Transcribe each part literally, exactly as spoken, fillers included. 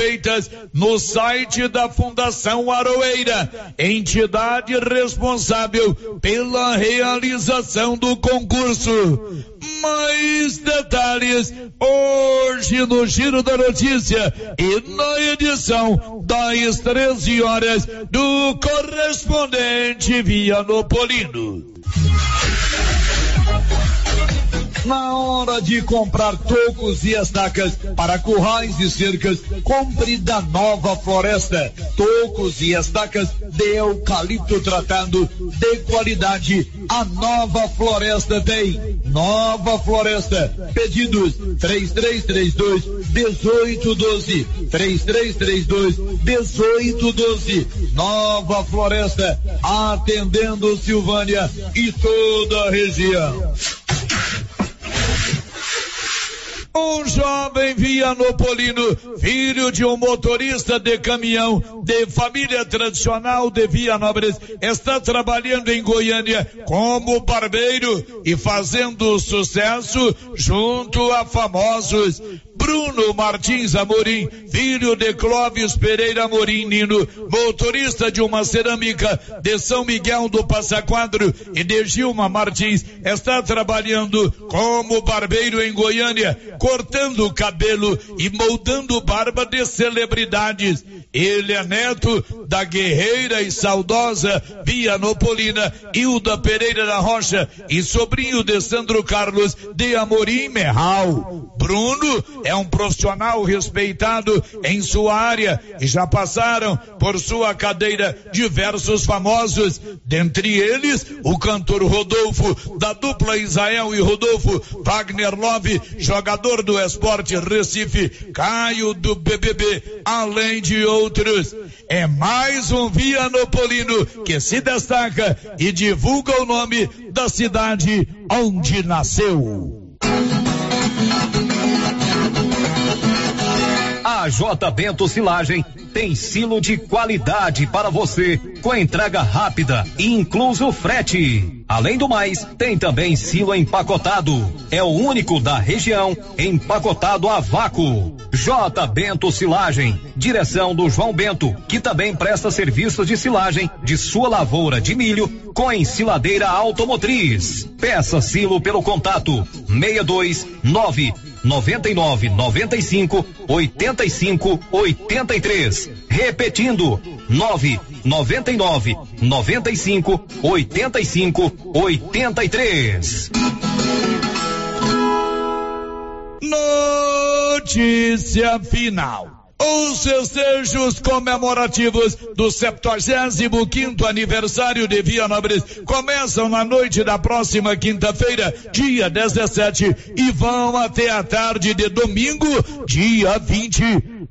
feitas no site da Fundação Aroeira, entidade responsável pela realização do concurso. Mais detalhes hoje no Giro da Notícia e na edição das treze horas do correspondente Bianopolino. Na hora de comprar tocos e estacas para currais e cercas, compre da Nova Floresta. Tocos e estacas de eucalipto tratado de qualidade. A Nova Floresta tem. Nova Floresta. Pedidos três três três dois, um oito um dois. três três três dois, um oito um dois. Nova Floresta. Atendendo Silvânia e toda a região. Um jovem Bianopolino, filho de um motorista de caminhão de família tradicional de Vianópolis, está trabalhando em Goiânia como barbeiro e fazendo sucesso junto a famosos. Bruno Martins Amorim, filho de Clóvis Pereira Amorim Nino, motorista de uma cerâmica de São Miguel do Passa Quatro, e de Gilma Martins, está trabalhando como barbeiro em Goiânia, cortando o cabelo e moldando barba de celebridades. Ele é neto da guerreira e saudosa Bianopolina Hilda Pereira da Rocha e sobrinho de Sandro Carlos de Amorim Merral. Bruno é um profissional respeitado em sua área e já passaram por sua cadeira diversos famosos, dentre eles o cantor Rodolfo, da dupla Israel e Rodolfo, Wagner Love, jogador do Sport Recife, Caio do B B B, além de outros. É mais um Bianopolino que se destaca e divulga o nome da cidade onde nasceu. A J. Bento Silagem tem silo de qualidade para você, com entrega rápida e incluso frete. Além do mais, tem também silo empacotado. É o único da região empacotado a vácuo. J. Bento Silagem, direção do João Bento, que também presta serviços de silagem de sua lavoura de milho com ensiladeira automotriz. Peça silo pelo contato seis dois nove, nove nove nove cinco, oitenta e cinco, oitenta e três. Repetindo, nove nove nove nove cinco, oitenta e cinco, oitenta e três. Notícia final. Os festejos comemorativos do septuagésimo quinto aniversário de Vianópolis começam na noite da próxima quinta-feira, dia dezessete, e vão até a tarde de domingo, dia vinte.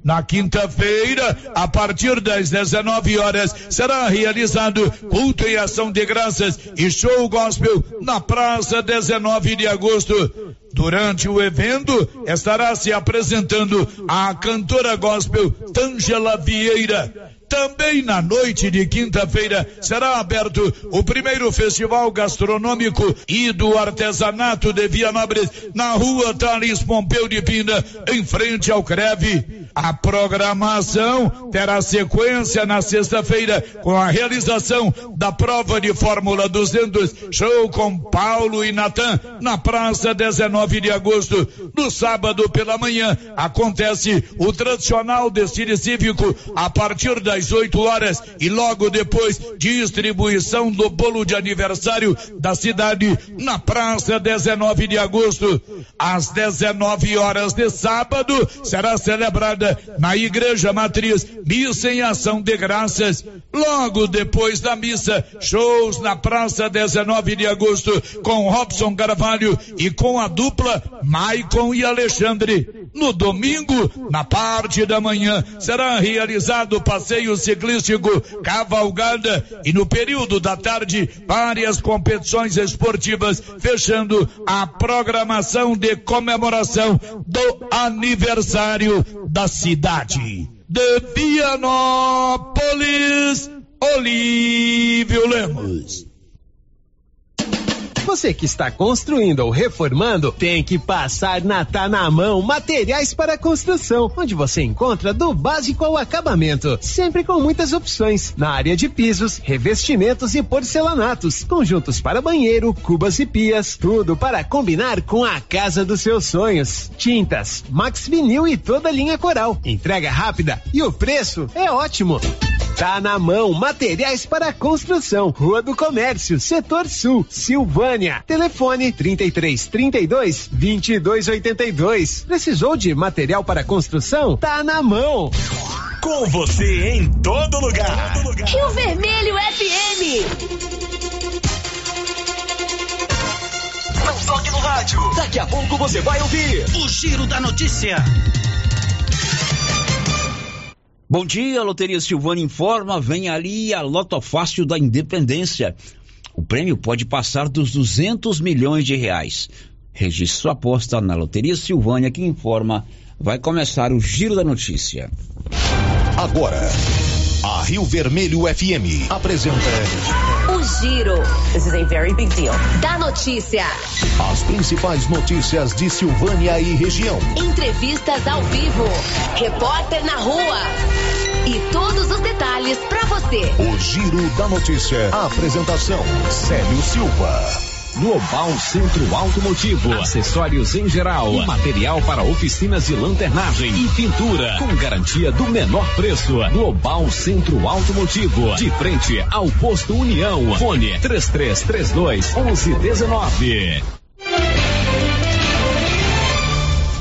Na quinta-feira, a partir das dezenove horas, será realizado culto e ação de graças e show gospel na Praça dezenove de agosto. Durante o evento, estará se apresentando a cantora gospel Tângela Vieira. Também na noite de quinta-feira será aberto o primeiro festival gastronômico e do artesanato de Vianópolis na rua Thales Pompeu de Pina, em frente ao Creve. A programação terá sequência na sexta-feira com a realização da prova de Fórmula duzentos, show com Paulo e Natan na Praça dezenove de agosto. No sábado pela manhã acontece o tradicional desfile cívico a partir das às oito horas e logo depois distribuição do bolo de aniversário da cidade na Praça dezenove de agosto. Às dezenove horas de sábado será celebrada na Igreja Matriz missa em ação de graças. Logo depois da missa, shows na Praça dezenove de agosto com Robson Carvalho e com a dupla Maicon e Alexandre. No domingo, na parte da manhã, será realizado o passeio ciclístico, cavalgada e no período da tarde várias competições esportivas, fechando a programação de comemoração do aniversário da cidade. De Vianópolis, Olívio Lemos. Você que está construindo ou reformando, tem que passar na Tá na Mão Materiais para Construção, onde você encontra do básico ao acabamento, sempre com muitas opções na área de pisos, revestimentos e porcelanatos, conjuntos para banheiro, cubas e pias, tudo para combinar com a casa dos seus sonhos. Tintas, Max Vinil e toda a linha Coral. Entrega rápida e o preço é ótimo. Tá na Mão Materiais para Construção, Rua do Comércio, Setor Sul, Silvânia. Telefone trinta e três, trinta e dois, vinte e dois, oitenta e dois. Precisou de material para construção? Tá na Mão. Com você em todo lugar. Todo lugar. Rio Vermelho F M. Não toque no rádio. Daqui a pouco você vai ouvir o Giro da Notícia. Bom dia, a Loteria Silvânia informa, vem ali a Loto Fácil da Independência. O prêmio pode passar dos duzentos milhões de reais. Registre sua aposta na Loteria Silvânia, que informa. Vai começar o Giro da Notícia. Agora, a Rio Vermelho F M apresenta o Giro. This is a very big deal. Da notícia. As principais notícias de Silvânia e região. Entrevistas ao vivo. Repórter na rua. E todos os detalhes para você. O Giro da Notícia. A apresentação: Célio Silva. Global Centro Automotivo, acessórios em geral, material para oficinas de lanternagem e pintura, com garantia do menor preço. Global Centro Automotivo, de frente ao posto União. Fone três três três dois, onze dezenove.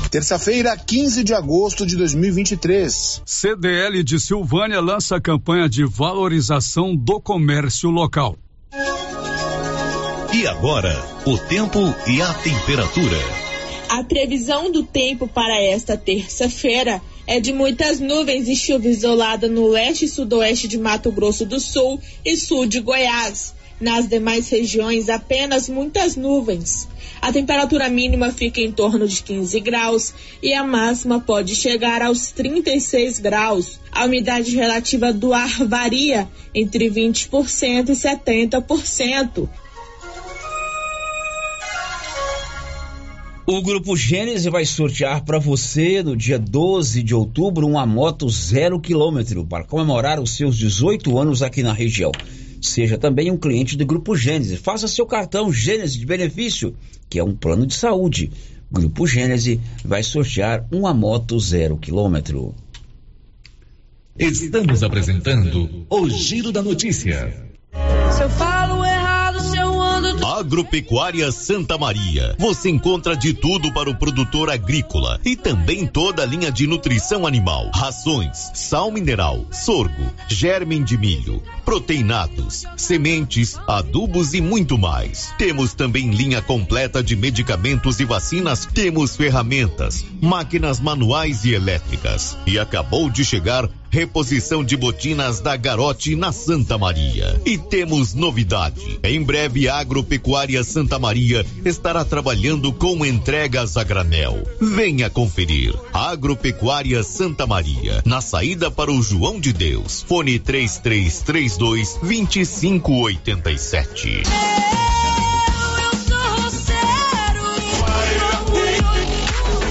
Terça-feira, quinze de agosto de dois mil e vinte e três. C D L de Silvânia lança a campanha de valorização do comércio local. E agora, o tempo e a temperatura. A previsão do tempo para esta terça-feira é de muitas nuvens e chuva isolada no leste e sudoeste de Mato Grosso do Sul e sul de Goiás. Nas demais regiões, apenas muitas nuvens. A temperatura mínima fica em torno de quinze graus e a máxima pode chegar aos trinta e seis graus. A umidade relativa do ar varia entre vinte por cento e setenta por cento. O Grupo Gênesis vai sortear para você, no dia doze de outubro, uma moto zero quilômetro para comemorar os seus dezoito anos aqui na região. Seja também um cliente do Grupo Gênesis. Faça seu cartão Gênesis de benefício, que é um plano de saúde. Grupo Gênesis vai sortear uma moto zero quilômetro. Estamos apresentando o Giro da Notícia. Se eu falo é... Agropecuária Santa Maria. Você encontra de tudo para o produtor agrícola e também toda a linha de nutrição animal, rações, sal mineral, sorgo, germe de milho, proteinados, sementes, adubos e muito mais. Temos também linha completa de medicamentos e vacinas, temos ferramentas, máquinas manuais e elétricas. E acabou de chegar reposição de botinas da Garote na Santa Maria. E temos novidade. Em breve, a Agropecuária Santa Maria estará trabalhando com entregas a granel. Venha conferir. A Agropecuária Santa Maria, na saída para o João de Deus. Fone três três três dois, dois cinco oito sete.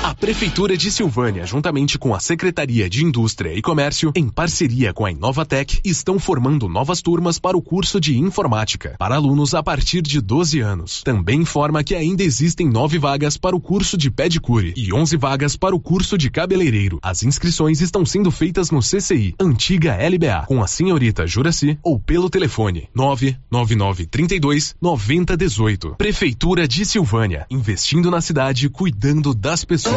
A Prefeitura de Silvânia, juntamente com a Secretaria de Indústria e Comércio, em parceria com a Inovatec, estão formando novas turmas para o curso de informática, para alunos a partir de doze anos. Também informa que ainda existem nove vagas para o curso de pedicure e onze vagas para o curso de cabeleireiro. As inscrições estão sendo feitas no C C I, antiga L B A, com a senhorita Juraci, ou pelo telefone nove nove nove, três dois, nove zero um oito. Prefeitura de Silvânia, investindo na cidade, cuidando das pessoas.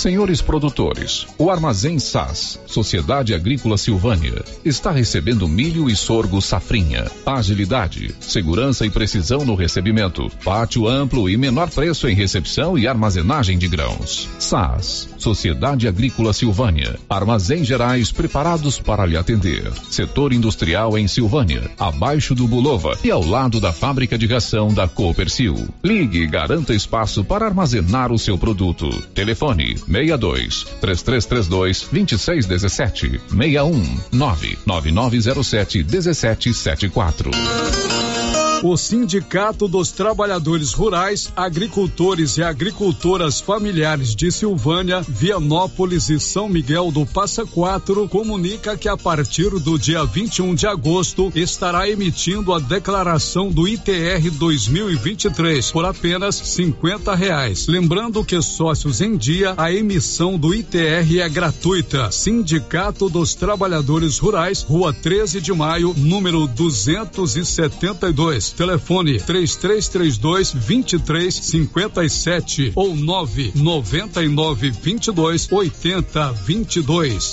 Senhores produtores, o Armazém S A S, Sociedade Agrícola Silvânia, está recebendo milho e sorgo safrinha. Agilidade, segurança e precisão no recebimento. Pátio amplo e menor preço em recepção e armazenagem de grãos. S A S, Sociedade Agrícola Silvânia, armazéns gerais preparados para lhe atender. Setor industrial em Silvânia, abaixo do Bulova e ao lado da fábrica de ração da Copercil. Ligue e garanta espaço para armazenar o seu produto. Telefone seis dois, três três três dois, dois seis um sete, seis um, nove nove nove zero sete, um sete sete quatro. O Sindicato dos Trabalhadores Rurais, Agricultores e Agricultoras Familiares de Silvânia, Vianópolis e São Miguel do Passa Quatro comunica que a partir do dia vinte e um de agosto estará emitindo a declaração do I T R dois mil e vinte e três por apenas cinquenta reais. Lembrando que sócios em dia, a emissão do I T R é gratuita. Sindicato dos Trabalhadores Rurais, Rua treze de maio, número duzentos e setenta e dois. Telefone três três três dois, dois três cinco sete ou nove nove nove, dois dois, oito zero dois dois.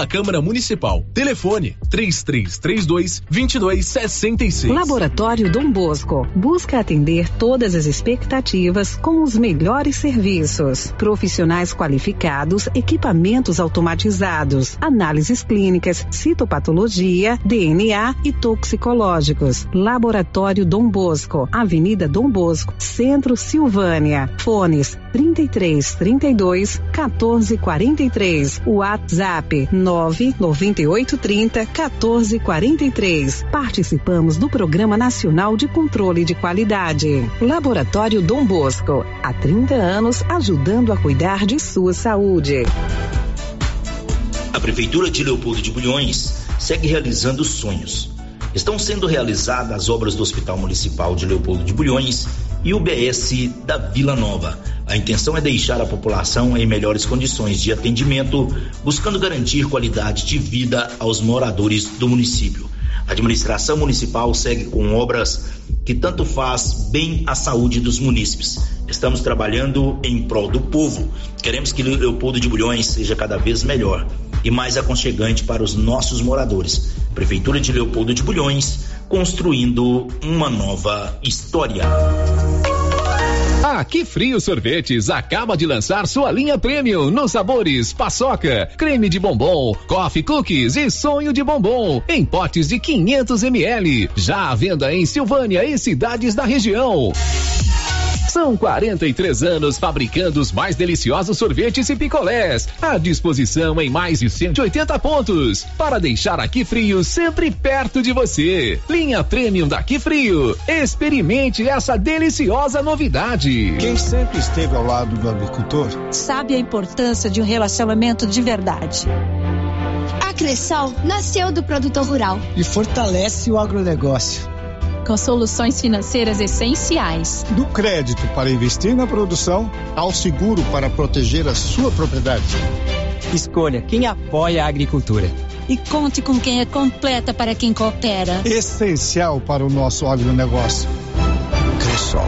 da Câmara Municipal. Telefone três três três dois, dois dois seis seis. Laboratório Dom Bosco busca atender todas as expectativas com os melhores serviços. Profissionais qualificados, equipamentos automatizados, análises clínicas, citopatologia, D N A e toxicológicos. Laboratório Dom Bosco, Avenida Dom Bosco, Centro, Silvânia. Fones trinta e três, trinta e dois, quatorze, quarenta e três. WhatsApp nove nove oito três zero um quatro quatro três. Participamos do Programa Nacional de Controle de Qualidade. Laboratório Dom Bosco, há trinta anos ajudando a cuidar de sua saúde. A Prefeitura de Leopoldo de Bulhões segue realizando sonhos. Estão sendo realizadas as obras do Hospital Municipal de Leopoldo de Bulhões e o U B S da Vila Nova. A intenção é deixar a população em melhores condições de atendimento, buscando garantir qualidade de vida aos moradores do município. A administração municipal segue com obras que tanto faz bem à saúde dos munícipes. Estamos trabalhando em prol do povo. Queremos que Leopoldo de Bulhões seja cada vez melhor e mais aconchegante para os nossos moradores. Prefeitura de Leopoldo de Bulhões, construindo uma nova história. A Kifrio Sorvetes acaba de lançar sua linha premium nos sabores paçoca, creme de bombom, coffee cookies e sonho de bombom em potes de quinhentos mililitros, já à venda em Silvânia e cidades da região. São quarenta e três anos fabricando os mais deliciosos sorvetes e picolés, à disposição em mais de cento e oitenta pontos, para deixar a Kifrio sempre perto de você. Linha Premium da Kifrio, experimente essa deliciosa novidade. Quem sempre esteve ao lado do agricultor sabe a importância de um relacionamento de verdade. A Cresol nasceu do produtor rural e fortalece o agronegócio com soluções financeiras essenciais. Do crédito para investir na produção, ao seguro para proteger a sua propriedade. Escolha quem apoia a agricultura. E conte com quem é completa para quem coopera. Essencial para o nosso agronegócio. Cresol.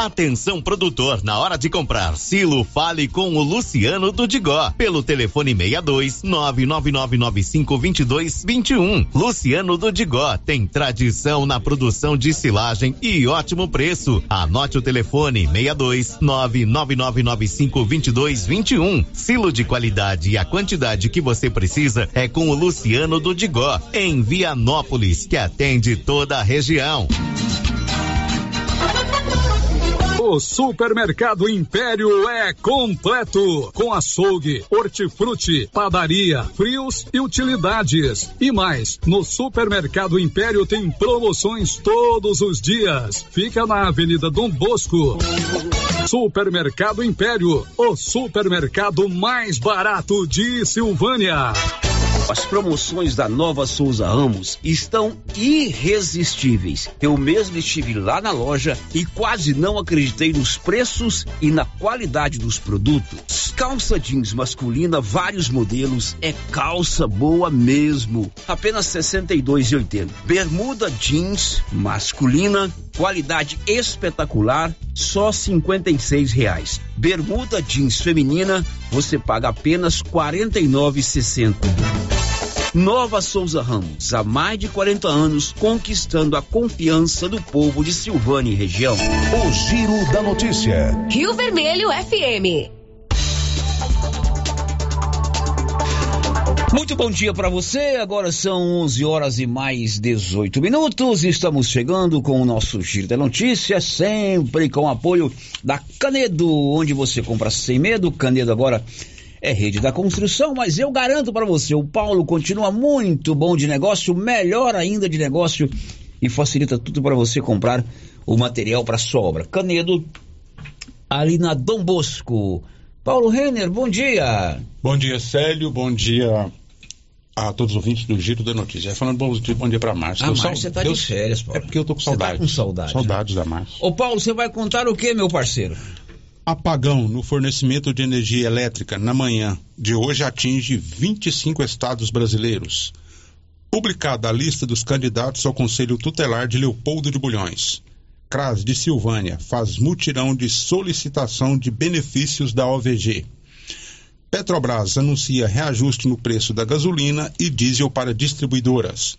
Atenção produtor, na hora de comprar silo, fale com o Luciano do Digó, pelo telefone seis dois nove nove nove nove cinco dois dois dois um. Luciano do Digó tem tradição na produção de silagem e ótimo preço. Anote o telefone seis dois nove nove nove nove cinco dois dois dois um. Silo de qualidade e a quantidade que você precisa é com o Luciano do Digó, em Vianópolis, que atende toda a região. O Supermercado Império é completo, com açougue, hortifruti, padaria, frios e utilidades. E mais, no Supermercado Império tem promoções todos os dias. Fica na Avenida Dom Bosco. Supermercado Império, o supermercado mais barato de Silvânia. As promoções da Nova Souza Ramos estão irresistíveis. Eu mesmo estive lá na loja e quase não acreditei nos preços e na qualidade dos produtos. Calça jeans masculina, vários modelos, é calça boa mesmo, apenas sessenta e dois reais e oitenta centavos. Bermuda jeans masculina, qualidade espetacular, só cinquenta e seis reais. Bermuda jeans feminina, você paga apenas quarenta e nove reais e sessenta centavos. Nova Souza Ramos, há mais de quarenta anos, conquistando a confiança do povo de Silvânia e região. O Giro da Notícia. Rio Vermelho F M. Muito bom dia para você, agora são onze horas e mais dezoito minutos, estamos chegando com o nosso Giro da Notícia, sempre com o apoio da Canedo, onde você compra sem medo. Canedo agora é rede da construção, mas eu garanto para você, o Paulo continua muito bom de negócio, melhor ainda de negócio, e facilita tudo para você comprar o material para sua obra. Canedo, ali na Dom Bosco. Paulo Renner, bom dia. Bom dia, Célio, bom dia a todos os ouvintes do Giro da Notícia. Falando bom dia, bom dia pra Márcia. A Márcia tá de férias, Paulo. É porque eu tô com saudade. Você tá com saudade. Saudades, né, da Márcia. Ô Paulo, você vai contar o que, meu parceiro? Apagão no fornecimento de energia elétrica na manhã de hoje atinge vinte e cinco estados brasileiros. Publicada a lista dos candidatos ao Conselho Tutelar de Leopoldo de Bulhões. C R A S de Silvânia faz mutirão de solicitação de benefícios da O V G. Petrobras anuncia reajuste no preço da gasolina e diesel para distribuidoras.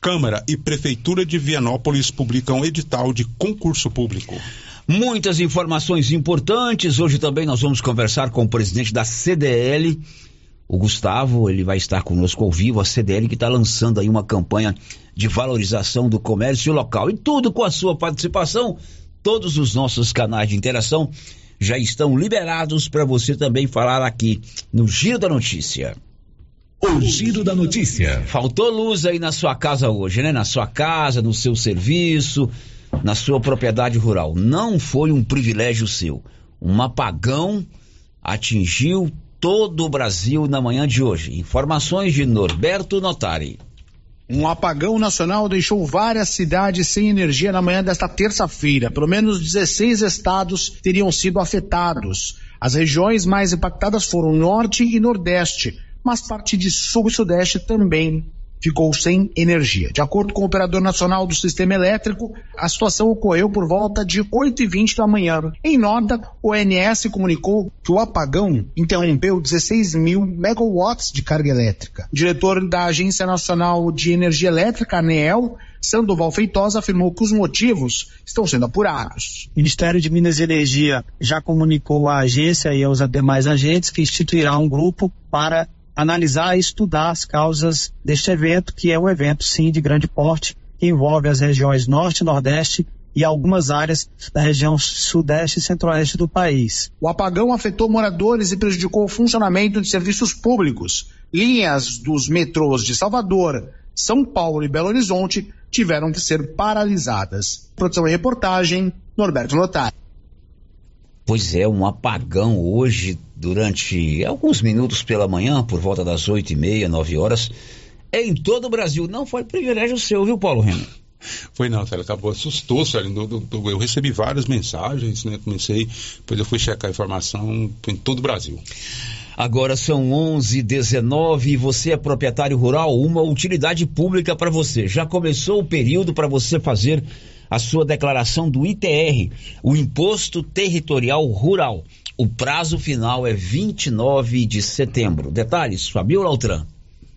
Câmara e Prefeitura de Vianópolis publicam edital de concurso público. Muitas informações importantes. Hoje também nós vamos conversar com o presidente da C D L, o Gustavo. Ele vai estar conosco ao vivo, a C D L que está lançando aí uma campanha de valorização do comércio local. E tudo com a sua participação. Todos os nossos canais de interação já estão liberados para você também falar aqui no Giro da Notícia. O Giro da Notícia. Faltou luz aí na sua casa hoje, né? Na sua casa, no seu serviço, na sua propriedade rural. Não foi um privilégio seu. Um apagão atingiu todo o Brasil na manhã de hoje. Informações de Norberto Notari. Um apagão nacional deixou várias cidades sem energia na manhã desta terça-feira. Pelo menos dezesseis estados teriam sido afetados. As regiões mais impactadas foram Norte e Nordeste, mas parte de Sul e Sudeste também ficou sem energia. De acordo com o operador nacional do sistema elétrico, a situação ocorreu por volta de oito e vinte da manhã. Em nota, o O N S comunicou que o apagão interrompeu dezesseis mil megawatts de carga elétrica. O diretor da Agência Nacional de Energia Elétrica, ANEEL, Sandoval Feitosa, afirmou que os motivos estão sendo apurados. O Ministério de Minas e Energia já comunicou à agência e aos demais agentes que instituirá um grupo para analisar e estudar as causas deste evento, que é um evento, sim, de grande porte, que envolve as regiões Norte, Nordeste e algumas áreas da região Sudeste e Centro-Oeste do país. O apagão afetou moradores e prejudicou o funcionamento de serviços públicos. Linhas dos metrôs de Salvador, São Paulo e Belo Horizonte tiveram que ser paralisadas. Produção e reportagem, Norberto Lotari. Pois é, um apagão hoje durante alguns minutos pela manhã, por volta das oito e meia, nove horas, em todo o Brasil. Não foi privilégio seu, viu, Paulo Renner? Foi não, Célio, acabou, assustou, Célio. Eu recebi várias mensagens, né? Comecei, depois eu fui checar a informação em todo o Brasil. Agora são onze e dezenove e você é proprietário rural, uma utilidade pública para você. Já começou o período para você fazer a sua declaração do I T R, o Imposto Territorial Rural. O prazo final é vinte e nove de setembro. Detalhes, Fabiola Altran.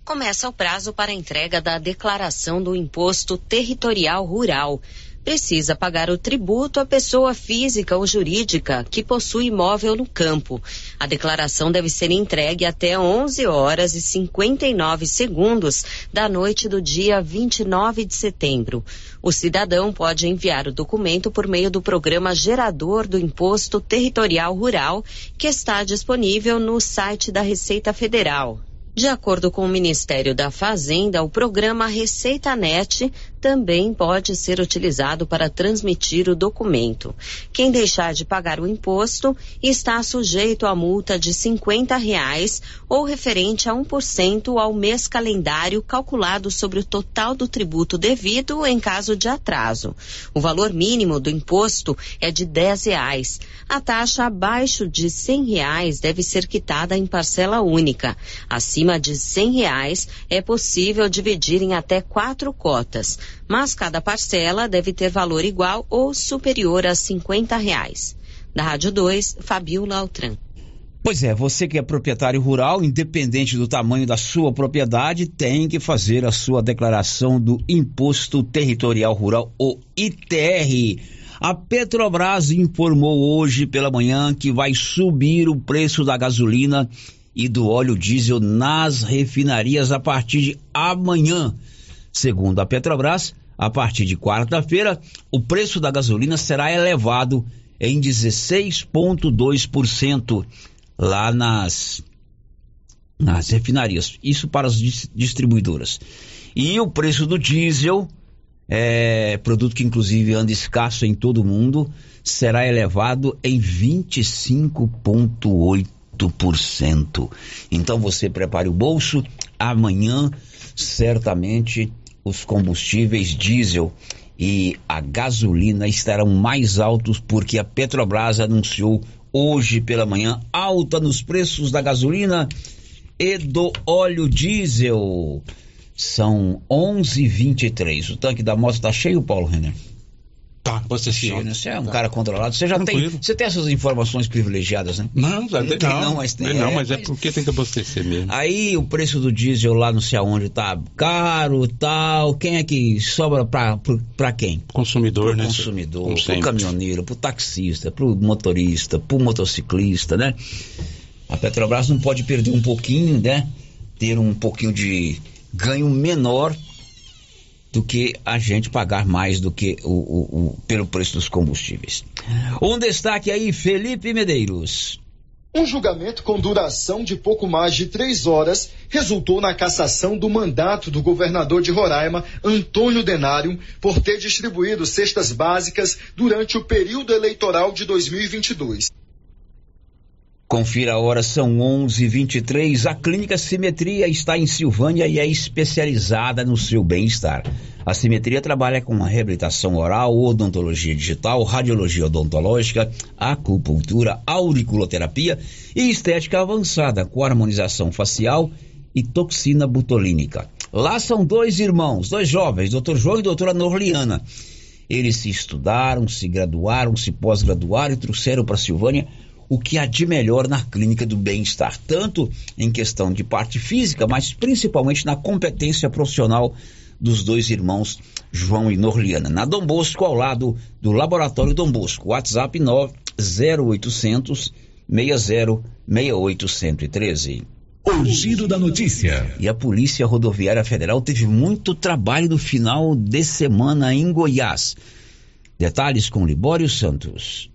Começa o prazo para entrega da declaração do Imposto Territorial Rural. Precisa pagar o tributo à pessoa física ou jurídica que possui imóvel no campo. A declaração deve ser entregue até onze horas e cinquenta e nove segundos da noite do dia vinte e nove de setembro. O cidadão pode enviar o documento por meio do programa gerador do Imposto Territorial Rural, que está disponível no site da Receita Federal. De acordo com o Ministério da Fazenda, o programa Receita Net também pode ser utilizado para transmitir o documento. Quem deixar de pagar o imposto está sujeito a multa de cinquenta reais ou referente a um por cento ao mês calendário calculado sobre o total do tributo devido em caso de atraso. O valor mínimo do imposto é de dez reais. A taxa abaixo de cem reais deve ser quitada em parcela única. Assim, acima de cem reais é possível dividir em até quatro cotas, mas cada parcela deve ter valor igual ou superior a cinquenta reais. Da Rádio dois, Fabiola Altran. Pois é, você que é proprietário rural, independente do tamanho da sua propriedade, tem que fazer a sua declaração do Imposto Territorial Rural, o I T R. A Petrobras informou hoje pela manhã que vai subir o preço da gasolina e do óleo diesel nas refinarias a partir de amanhã. Segundo a Petrobras, a partir de quarta-feira, o preço da gasolina será elevado em dezesseis vírgula dois por cento lá nas, nas refinarias, isso para as distribuidoras. E o preço do diesel, é, produto que inclusive anda escasso em todo o mundo, será elevado em vinte e cinco vírgula oito por cento. Então você prepare o bolso, amanhã certamente os combustíveis diesel e a gasolina estarão mais altos porque a Petrobras anunciou hoje pela manhã alta nos preços da gasolina e do óleo diesel. São onze e vinte e três, o tanque da moto está cheio, Paulo Renner? Tá, você sim. Você é um tá. cara controlado. Você já Tranquilo. tem. Você tem essas informações privilegiadas, né? Não, não, tem, não, não mas tem. É, não, mas é porque tem que abastecer mesmo. Aí o preço do diesel lá não sei aonde tá caro, tal. Quem é que sobra pra, pra, pra quem? Consumidor, pro né? Consumidor, pro sempre. caminhoneiro, pro taxista, pro motorista, pro motociclista, né? A Petrobras não pode perder um pouquinho, né? Ter um pouquinho de ganho menor do que a gente pagar mais do que o, o, o, pelo preço dos combustíveis. Um destaque aí, Felipe Medeiros. Um julgamento com duração de pouco mais de três horas resultou na cassação do mandato do governador de Roraima, Antônio Denário, por ter distribuído cestas básicas durante o período eleitoral de dois mil e vinte e dois. Confira a hora, são onze e vinte e três. A Clínica Simetria está em Silvânia e é especializada no seu bem-estar. A Simetria trabalha com reabilitação oral, odontologia digital, radiologia odontológica, acupuntura, auriculoterapia e estética avançada com harmonização facial e toxina botulínica. Lá são dois irmãos, dois jovens, doutor João e doutora Norliana. Eles se estudaram, se graduaram, se pós-graduaram e trouxeram para Silvânia o que há de melhor na clínica do bem-estar, tanto em questão de parte física, mas principalmente na competência profissional dos dois irmãos João e Norliana. Na Dom Bosco, ao lado do Laboratório Dom Bosco, WhatsApp nove zero oito zero zero seis zero seis oito um três. O Giro da Notícia. E a Polícia Rodoviária Federal teve muito trabalho no final de semana em Goiás. Detalhes com Libório Santos.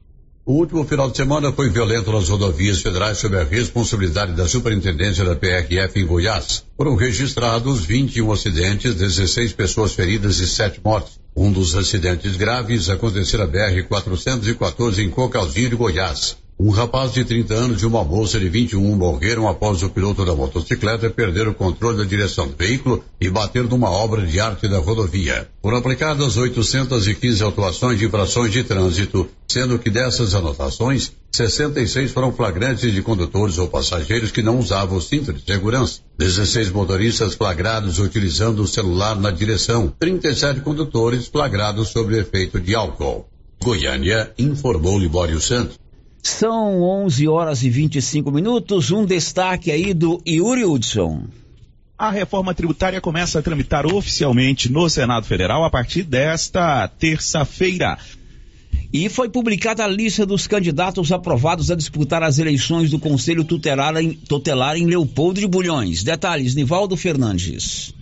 O último final de semana foi violento nas rodovias federais sob a responsabilidade da Superintendência da P R F em Goiás. Foram registrados vinte e um acidentes, dezesseis pessoas feridas e sete mortes. Um dos acidentes graves aconteceu na B R quatrocentos e quatorze em Cocalzinho de Goiás. Um rapaz de trinta anos e uma moça de vinte e um morreram após o piloto da motocicleta perder o controle da direção do veículo e bater numa obra de arte da rodovia. Foram aplicadas oitocentas e quinze autuações de infrações de trânsito, sendo que dessas anotações, sessenta e seis foram flagrantes de condutores ou passageiros que não usavam o cinto de segurança, dezesseis motoristas flagrados utilizando o celular na direção, trinta e sete condutores flagrados sob efeito de álcool. Goiânia, informou Libório Santos. São onze horas e vinte e cinco minutos, um destaque aí do Yuri Hudson. A reforma tributária começa a tramitar oficialmente no Senado Federal a partir desta terça-feira. E foi publicada a lista dos candidatos aprovados a disputar as eleições do Conselho Tutelar em, tutelar em Leopoldo de Bulhões. Detalhes, Nivaldo Fernandes.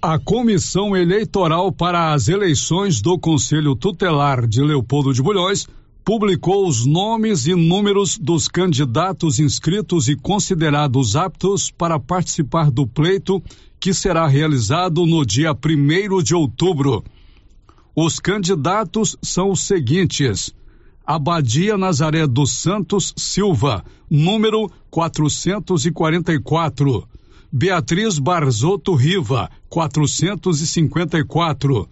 A Comissão Eleitoral para as eleições do Conselho Tutelar de Leopoldo de Bulhões publicou os nomes e números dos candidatos inscritos e considerados aptos para participar do pleito que será realizado no dia primeiro de outubro. Os candidatos são os seguintes: Abadia Nazaré dos Santos Silva, número quatrocentos e quarenta e quatro, Beatriz Barzotto Riva, quatrocentos e cinquenta e quatro,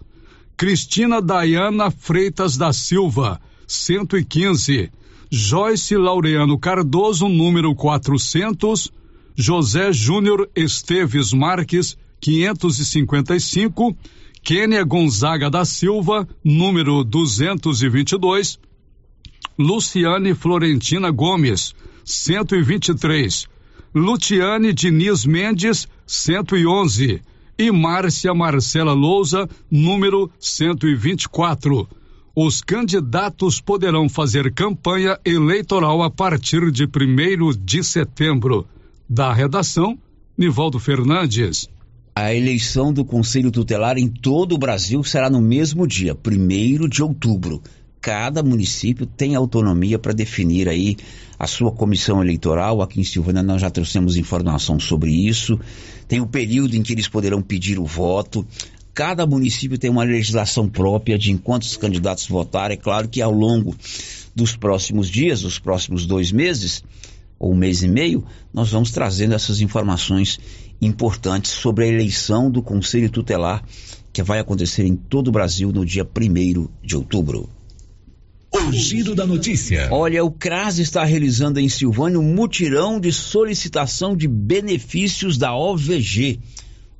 Cristina Dayana Freitas da Silva, cento e quinze, Joyce Laureano Cardoso, número quatrocentos, José Júnior Esteves Marques, quinhentos e cinquenta e cinco, Kênia Gonzaga da Silva, número duzentos e vinte e dois, Luciane Florentina Gomes, cento e vinte e três, Lutiane Diniz Mendes, cento e onze, e Márcia Marcela Louza, número cento e vinte e quatro. Os candidatos poderão fazer campanha eleitoral a partir de primeiro de setembro. Da redação, Nivaldo Fernandes. A eleição do Conselho Tutelar em todo o Brasil será no mesmo dia, primeiro de outubro. Cada município tem autonomia para definir aí a sua comissão eleitoral. Aqui em Silvânia nós já trouxemos informação sobre isso. Tem o período em que eles poderão pedir o voto. Cada município tem uma legislação própria de enquanto os candidatos votarem. É claro que ao longo dos próximos dias, dos próximos dois meses, ou um mês e meio, nós vamos trazendo essas informações importantes sobre a eleição do Conselho Tutelar, que vai acontecer em todo o Brasil no dia primeiro de outubro. O Giro da Notícia. Olha, o C R A S está realizando em Silvânia um mutirão de solicitação de benefícios da O V G.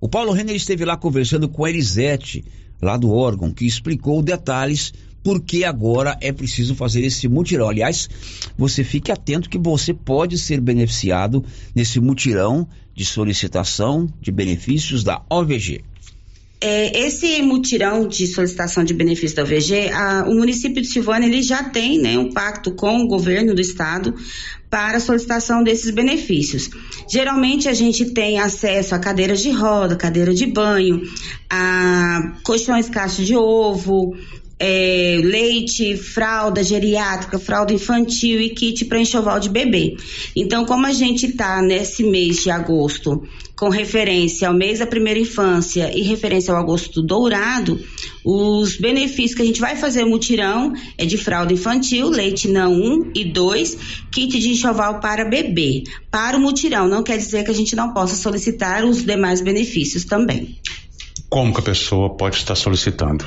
O Paulo Renner esteve lá conversando com a Elisete, lá do órgão, que explicou detalhes por que agora é preciso fazer esse mutirão. Aliás, você fique atento que você pode ser beneficiado nesse mutirão de solicitação de benefícios da O V G. É, esse mutirão de solicitação de benefício da O V G, a, o município de Silvânia ele já tem, né, um pacto com o governo do estado para a solicitação desses benefícios. Geralmente a gente tem acesso a cadeiras de roda, cadeira de banho, a colchões caixa de ovo, é, leite, fralda geriátrica, fralda infantil e kit para enxoval de bebê. Então, como a gente está nesse mês de agosto, com referência ao mês da primeira infância e referência ao agosto dourado, os benefícios que a gente vai fazer mutirão é de fralda infantil, leite não um e dois, kit de enxoval para bebê. Para o mutirão, não quer dizer que a gente não possa solicitar os demais benefícios também. Como que a pessoa pode estar solicitando?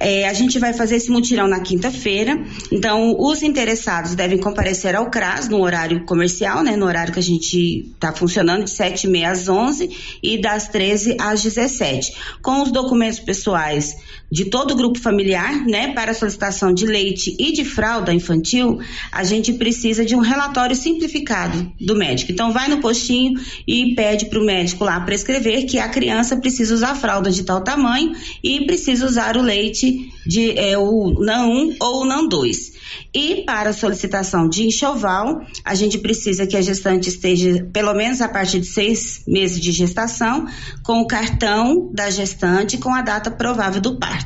É, a gente vai fazer esse mutirão na quinta-feira, então os interessados devem comparecer ao C R A S no horário comercial, né, no horário que a gente está funcionando, de sete e meia às onze e das treze às dezessete, com os documentos pessoais de todo o grupo familiar, né, para solicitação de leite e de fralda infantil. A gente precisa de um relatório simplificado do médico, então vai no postinho e pede para o médico lá prescrever que a criança precisa usar fralda de tal tamanho e precisa usar o leite de é, o NAN um ou o NAN dois. E para solicitação de enxoval, a gente precisa que a gestante esteja, pelo menos a partir de seis meses de gestação, com o cartão da gestante com a data provável do parto.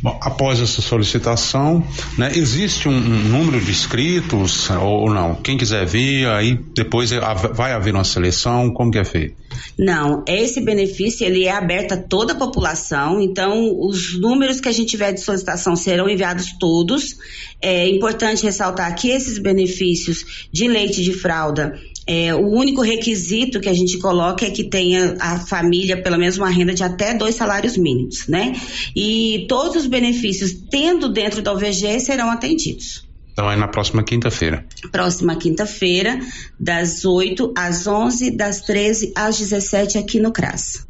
Bom, após essa solicitação, né, existe um, um número de inscritos ou não? Quem quiser vir, aí depois vai haver uma seleção, como que é feito? Não, esse benefício ele é aberto a toda a população, então os números que a gente tiver de solicitação serão enviados todos. É importante ressaltar que esses benefícios de leite de fralda, é, o único requisito que a gente coloca é que tenha a família pelo menos uma renda de até dois salários mínimos, né? E todos os benefícios tendo dentro da O V G serão atendidos. Então é na próxima quinta-feira. Próxima quinta-feira, das oito às onze, das treze às dezessete, aqui no C R A S.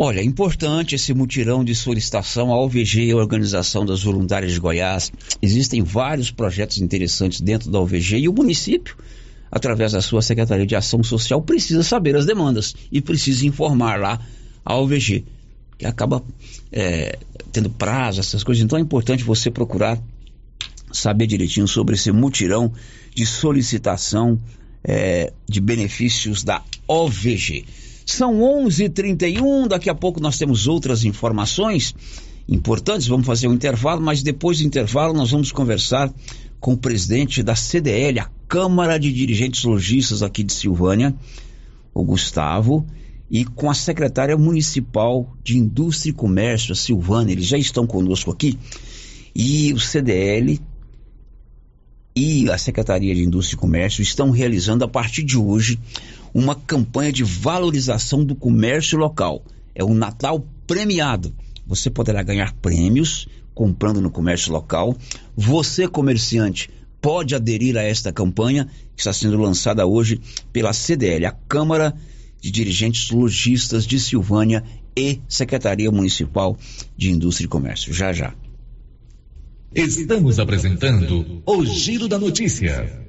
Olha, é importante esse mutirão de solicitação à O V G, a Organização das Voluntárias de Goiás. Existem vários projetos interessantes dentro da O V G e o município, através da sua Secretaria de Ação Social, precisa saber as demandas e precisa informar lá a O V G, que acaba é, tendo prazo, essas coisas. Então é importante você procurar saber direitinho sobre esse mutirão de solicitação é, de benefícios da O V G. São onze e trinta e um, daqui a pouco nós temos outras informações importantes, vamos fazer um intervalo, mas depois do intervalo nós vamos conversar com o presidente da C D L, a Câmara de Dirigentes Lojistas aqui de Silvânia, o Gustavo, e com a secretária municipal de Indústria e Comércio, a Silvânia. Eles já estão conosco aqui, e o C D L e a Secretaria de Indústria e Comércio estão realizando a partir de hoje uma campanha de valorização do comércio local. É um Natal premiado. Você poderá ganhar prêmios comprando no comércio local. Você, comerciante, pode aderir a esta campanha que está sendo lançada hoje pela C D L, a Câmara de Dirigentes Lojistas de Silvânia e Secretaria Municipal de Indústria e Comércio. Já, já. Estamos apresentando o Giro da Notícia.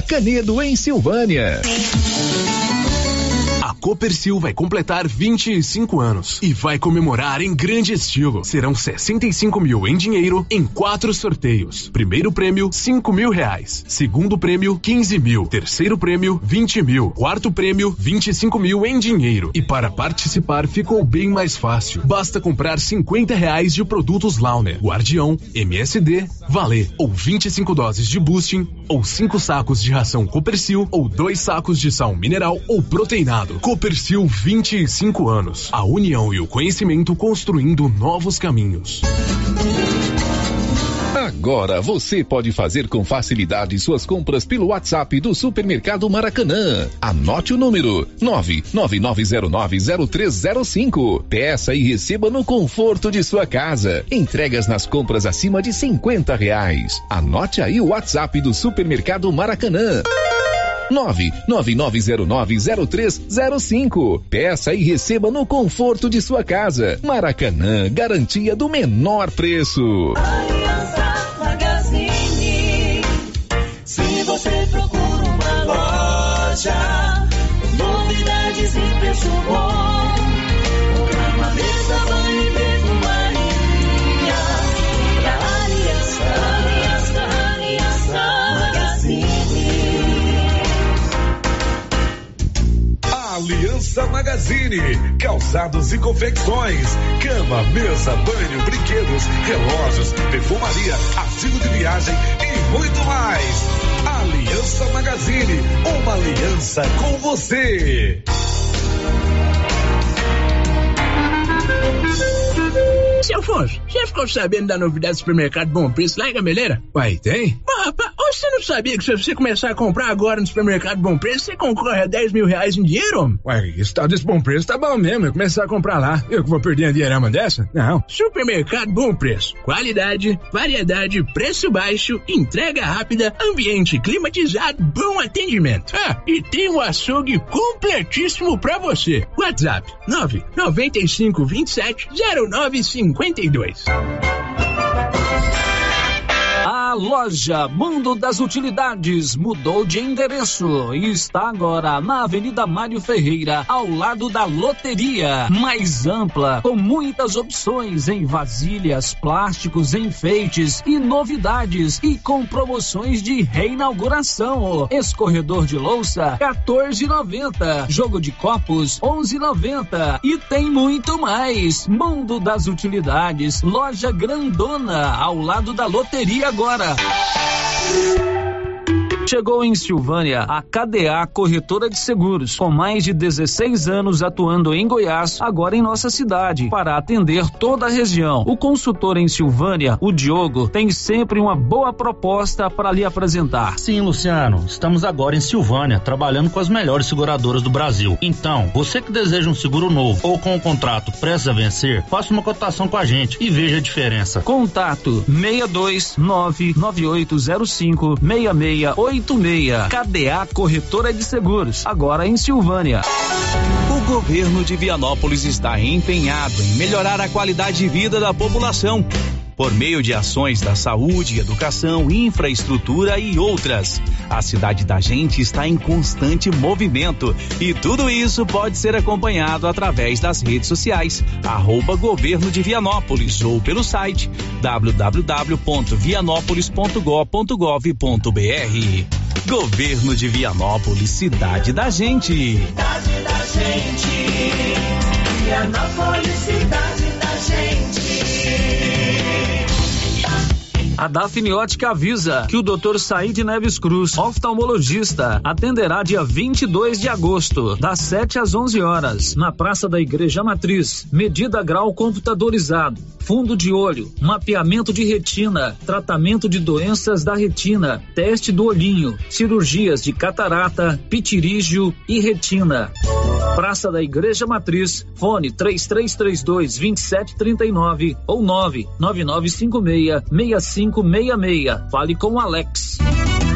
Canedo, em Silvânia. A Copercil vai completar vinte e cinco anos e vai comemorar em grande estilo. Serão sessenta e cinco mil em dinheiro em quatro sorteios. Primeiro prêmio, cinco mil reais. Segundo prêmio, quinze mil. Terceiro prêmio, vinte mil. Quarto prêmio, vinte e cinco mil em dinheiro. E para participar ficou bem mais fácil. Basta comprar cinquenta reais de produtos Launer, Guardião, M S D, Valer, ou vinte e cinco doses de boosting, ou cinco sacos de ração Copercil, ou dois sacos de sal mineral ou proteinado. Copercil, vinte e cinco anos. A união e o conhecimento construindo novos caminhos. Agora você pode fazer com facilidade suas compras pelo WhatsApp do Supermercado Maracanã. Anote o número nove nove nove zero nove zero três zero cinco. Peça e receba no conforto de sua casa. Entregas nas compras acima de cinquenta reais. Anote aí o WhatsApp do Supermercado Maracanã. nove nove nove zero nove zero três zero cinco. Peça e receba no conforto de sua casa. Maracanã, garantia do menor preço. Aliança Magazine. Se você procura uma loja, novidades e preço bom, comprar uma mesa, banho e perfumaria, pra Aliança, Aliança, Aliança Magazine. Aliança Magazine, calçados e confecções, cama, mesa, banho, brinquedos, relógios, perfumaria, artigo de viagem e muito mais. Aliança Magazine, uma aliança com você. Seu Afonso, já ficou sabendo da novidade do Supermercado Bom Preço lá em Gameleira? Uai, tem? Papa, hoje você não não sabia que se você começar a comprar agora no supermercado Bom Preço, você concorre a dez mil reais em dinheiro? Ué, esse tal desse Bom Preço tá bom mesmo, eu começar a comprar lá. Eu que vou perder a dinheirama dessa? Não. Supermercado Bom Preço. Qualidade, variedade, preço baixo, entrega rápida, ambiente climatizado, bom atendimento. Ah, e tem um açougue completíssimo pra você. WhatsApp nove nove cinco dois sete zero nove cinco dois. A loja Mundo das Utilidades mudou de endereço e está agora na Avenida Mário Ferreira, ao lado da loteria, mais ampla, com muitas opções em vasilhas, plásticos, enfeites e novidades, e com promoções de reinauguração. Escorredor de louça quatorze reais e noventa centavos, jogo de copos onze reais e noventa centavos e tem muito mais. Mundo das Utilidades, loja grandona ao lado da loteria agora. Chegou em Silvânia a K D A Corretora de Seguros, com mais de dezesseis anos atuando em Goiás, agora em nossa cidade, para atender toda a região. O consultor em Silvânia, o Diogo, tem sempre uma boa proposta para lhe apresentar. Sim, Luciano, estamos agora em Silvânia, trabalhando com as melhores seguradoras do Brasil. Então, você que deseja um seguro novo ou com um contrato prestes a vencer, faça uma cotação com a gente e veja a diferença. Contato seis dois nove nove oito zero cinco seis seis oito seis. K D A Corretora de Seguros, agora em Silvânia. O governo de Vianópolis está empenhado em melhorar a qualidade de vida da população, por meio de ações da saúde, educação, infraestrutura e outras. A cidade da gente está em constante movimento e tudo isso pode ser acompanhado através das redes sociais, arroba governo de Vianópolis, ou pelo site w w w ponto vianopolis ponto gov ponto br. Governo de Vianópolis, cidade da gente. Cidade da gente. Vianópolis, cidade da gente. A Dafniótica avisa que o doutor Said Neves Cruz, oftalmologista, atenderá dia vinte e dois de agosto, das sete às onze horas, na Praça da Igreja Matriz. Medida grau computadorizado, fundo de olho, mapeamento de retina, tratamento de doenças da retina, teste do olhinho, cirurgias de catarata, pitirígio e retina. Praça da Igreja Matriz, fone três três três dois, dois sete três nove ou nove nove nove cinco seis seis cinco meia meia. Fale com o Alex.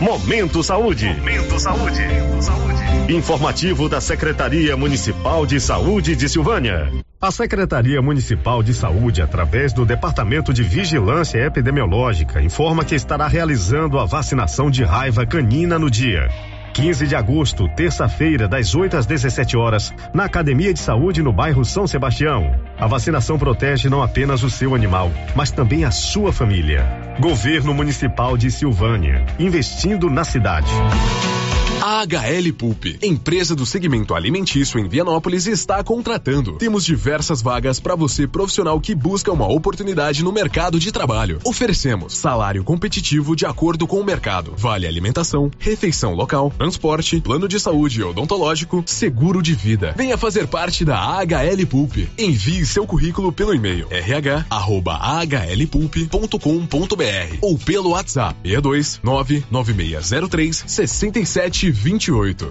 Momento Saúde. Momento Saúde. Informativo da Secretaria Municipal de Saúde de Silvânia. A Secretaria Municipal de Saúde, através do Departamento de Vigilância Epidemiológica, informa que estará realizando a vacinação de raiva canina no dia quinze de agosto, terça-feira, das oito às dezessete horas, na Academia de Saúde, no bairro São Sebastião. A vacinação protege não apenas o seu animal, mas também a sua família. Governo Municipal de Silvânia, investindo na cidade. A H L Pulp, empresa do segmento alimentício em Vianópolis, está contratando. Temos diversas vagas para você, profissional que busca uma oportunidade no mercado de trabalho. Oferecemos salário competitivo de acordo com o mercado, vale alimentação, refeição local, transporte, plano de saúde odontológico, seguro de vida. Venha fazer parte da H L Pulp. Envie seu currículo pelo e-mail r h arroba h l pulp ponto com ponto b r ou pelo WhatsApp seis dois nove nove seis zero três seis sete vinte e oito.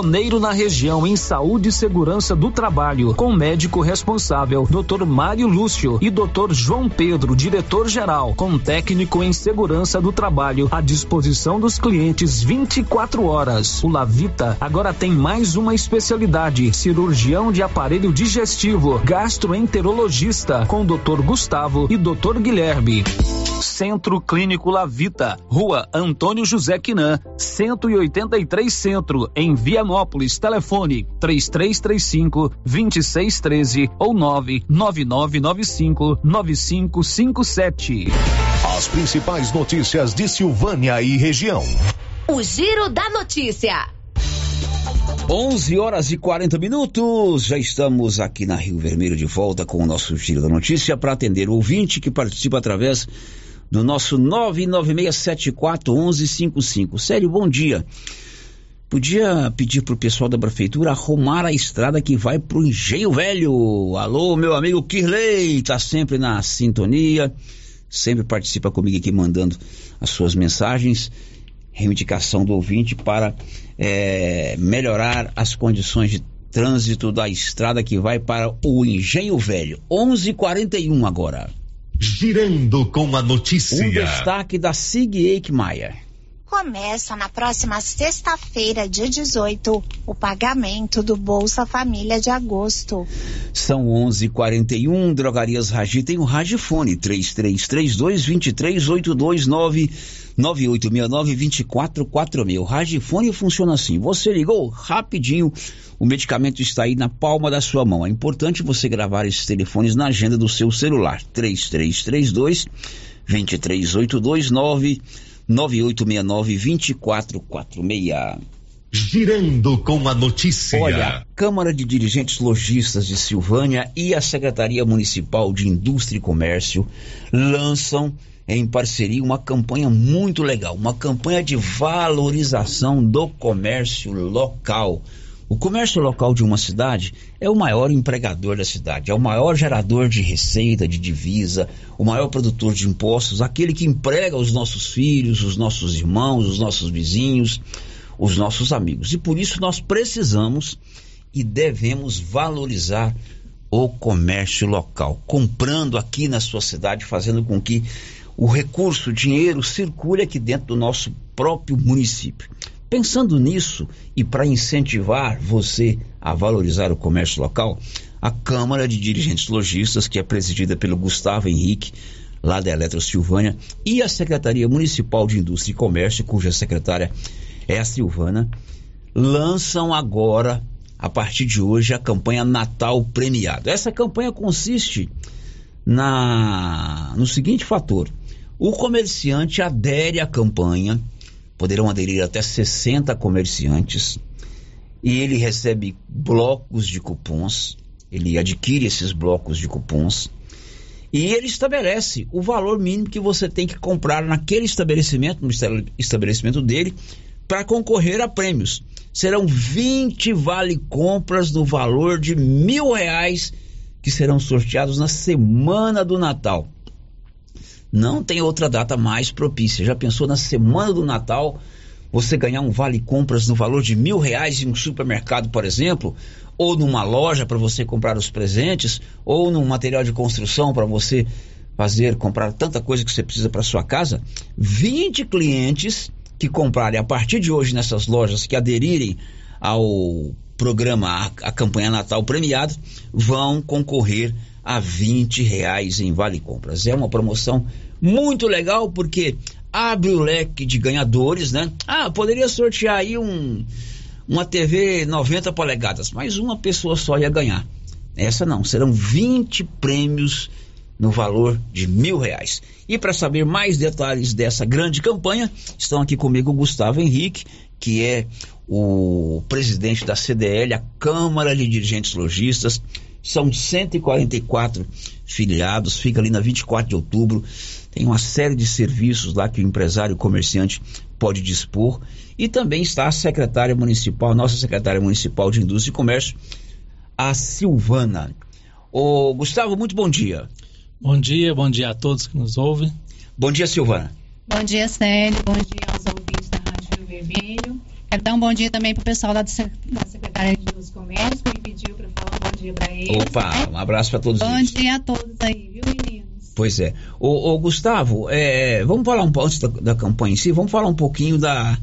pioneiro na região em saúde e segurança do trabalho, com médico responsável, doutor Mário Lúcio, e doutor João Pedro, diretor-geral, com técnico em segurança do trabalho, à disposição dos clientes vinte e quatro horas. O Lavita agora tem mais uma especialidade: cirurgião de aparelho digestivo, gastroenterologista, com doutor Gustavo e doutor Guilherme. Centro Clínico Lavita, Rua Antônio José Quinan, cento e oitenta e três, Centro, em Vianópolis. Telefone três três três cinco, dois seis um três ou nove nove nove nove cinco nove cinco cinco sete. As principais notícias de Silvânia e região. O Giro da Notícia. onze horas e quarenta minutos, já estamos aqui na Rio Vermelho de volta com o nosso Giro da Notícia para atender o ouvinte que participa através do nosso nove nove seis sete quatro um um cinco cinco. Sério, bom dia. Podia pedir pro pessoal da prefeitura arrumar a estrada que vai pro Engenho Velho. Alô, meu amigo Kirley, tá sempre na sintonia, sempre participa comigo aqui mandando as suas mensagens. Reivindicação do ouvinte para é, melhorar as condições de trânsito da estrada que vai para o Engenho Velho. onze e quarenta e um agora. Girando com a notícia. Um destaque da Sig Eike Maia. Começa na próxima sexta-feira, dia dezoito, o pagamento do Bolsa Família de agosto. São onze e quarenta e um, Drogarias Ragi tem o Ragifone, três três três dois, dois três oito dois nove, nove oito seis nove, dois quatro quatro zero. O Ragifone funciona assim: você ligou, rapidinho, o medicamento está aí na palma da sua mão. É importante você gravar esses telefones na agenda do seu celular, três três três dois, dois três oito dois nove, nove oito seis nove, dois quatro quatro seis. Girando com a notícia. Olha, a Câmara de Dirigentes Lojistas de Silvânia e a Secretaria Municipal de Indústria e Comércio lançam em parceria uma campanha muito legal, uma campanha de valorização do comércio local. O comércio local de uma cidade é o maior empregador da cidade, é o maior gerador de receita, de divisa, o maior produtor de impostos, aquele que emprega os nossos filhos, os nossos irmãos, os nossos vizinhos, os nossos amigos. E por isso nós precisamos e devemos valorizar o comércio local, comprando aqui na sua cidade, fazendo com que o recurso, o dinheiro, circule aqui dentro do nosso próprio município. Pensando nisso e para incentivar você a valorizar o comércio local, a Câmara de Dirigentes Lojistas, que é presidida pelo Gustavo Henrique, lá da Eletro Silvânia, e a Secretaria Municipal de Indústria e Comércio, cuja secretária é a Silvana, lançam agora, a partir de hoje, a campanha Natal Premiado. Essa campanha consiste na, no seguinte fator: o comerciante adere à campanha. Poderão aderir até sessenta comerciantes e ele recebe blocos de cupons, ele adquire esses blocos de cupons e ele estabelece o valor mínimo que você tem que comprar naquele estabelecimento, no estabelecimento dele, para concorrer a prêmios. Serão vinte vale-compras do valor de mil reais que serão sorteados na semana do Natal. Não tem outra data mais propícia. Já pensou na semana do Natal você ganhar um vale-compras no valor de mil reais em um supermercado, por exemplo, ou numa loja para você comprar os presentes, ou num material de construção para você fazer, comprar tanta coisa que você precisa para sua casa? vinte clientes que comprarem a partir de hoje nessas lojas, que aderirem ao programa, a campanha Natal Premiado, vão concorrer a vinte reais em Vale Compras. É uma promoção muito legal porque abre o leque de ganhadores, né? Ah, poderia sortear aí um, uma T V noventa polegadas, mas uma pessoa só ia ganhar. Essa não, serão vinte prêmios no valor de mil reais. E para saber mais detalhes dessa grande campanha, estão aqui comigo o Gustavo Henrique, que é o presidente da C D L, a Câmara de Dirigentes Lojistas. São cento e quarenta e quatro filiados, fica ali na vinte e quatro de outubro, tem uma série de serviços lá que o empresário comerciante pode dispor. E também está a secretária municipal, nossa secretária municipal de Indústria e Comércio, a Silvana. Ô, Gustavo, muito bom dia. Bom dia, bom dia a todos que nos ouvem. Bom dia, Silvana. Bom dia, Célio, bom dia aos ouvintes da Rádio Vermelho. Quero dar um bom dia também para o pessoal lá do, da Secretaria dos Comércios, que me pediu para falar um bom dia para eles. Opa, né? Um abraço para todos. Bom eles. Dia a todos aí, viu, meninos? Pois é. Ô, ô Gustavo, é, vamos falar um pouco antes da, da campanha em si, vamos falar um pouquinho da,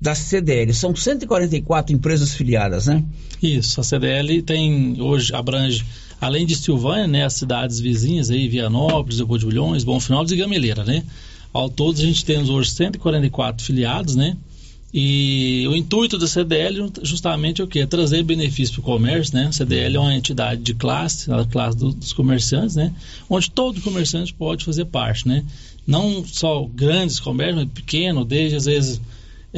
da C D L. São cento e quarenta e quatro empresas filiadas, né? Isso, a C D L tem, hoje abrange, além de Silvânia, né, as cidades vizinhas aí, Vianópolis, Leopoldo de Bulhões, Bom Final e Gameleira, né? Ao todo, a gente temos hoje cento e quarenta e quatro filiados, né? E o intuito da C D L justamente é o quê? É trazer benefício para o comércio, né? A C D L é uma entidade de classe, a classe do, dos comerciantes, né? Onde todo comerciante pode fazer parte, né? Não só grandes comércios, mas pequeno, desde às vezes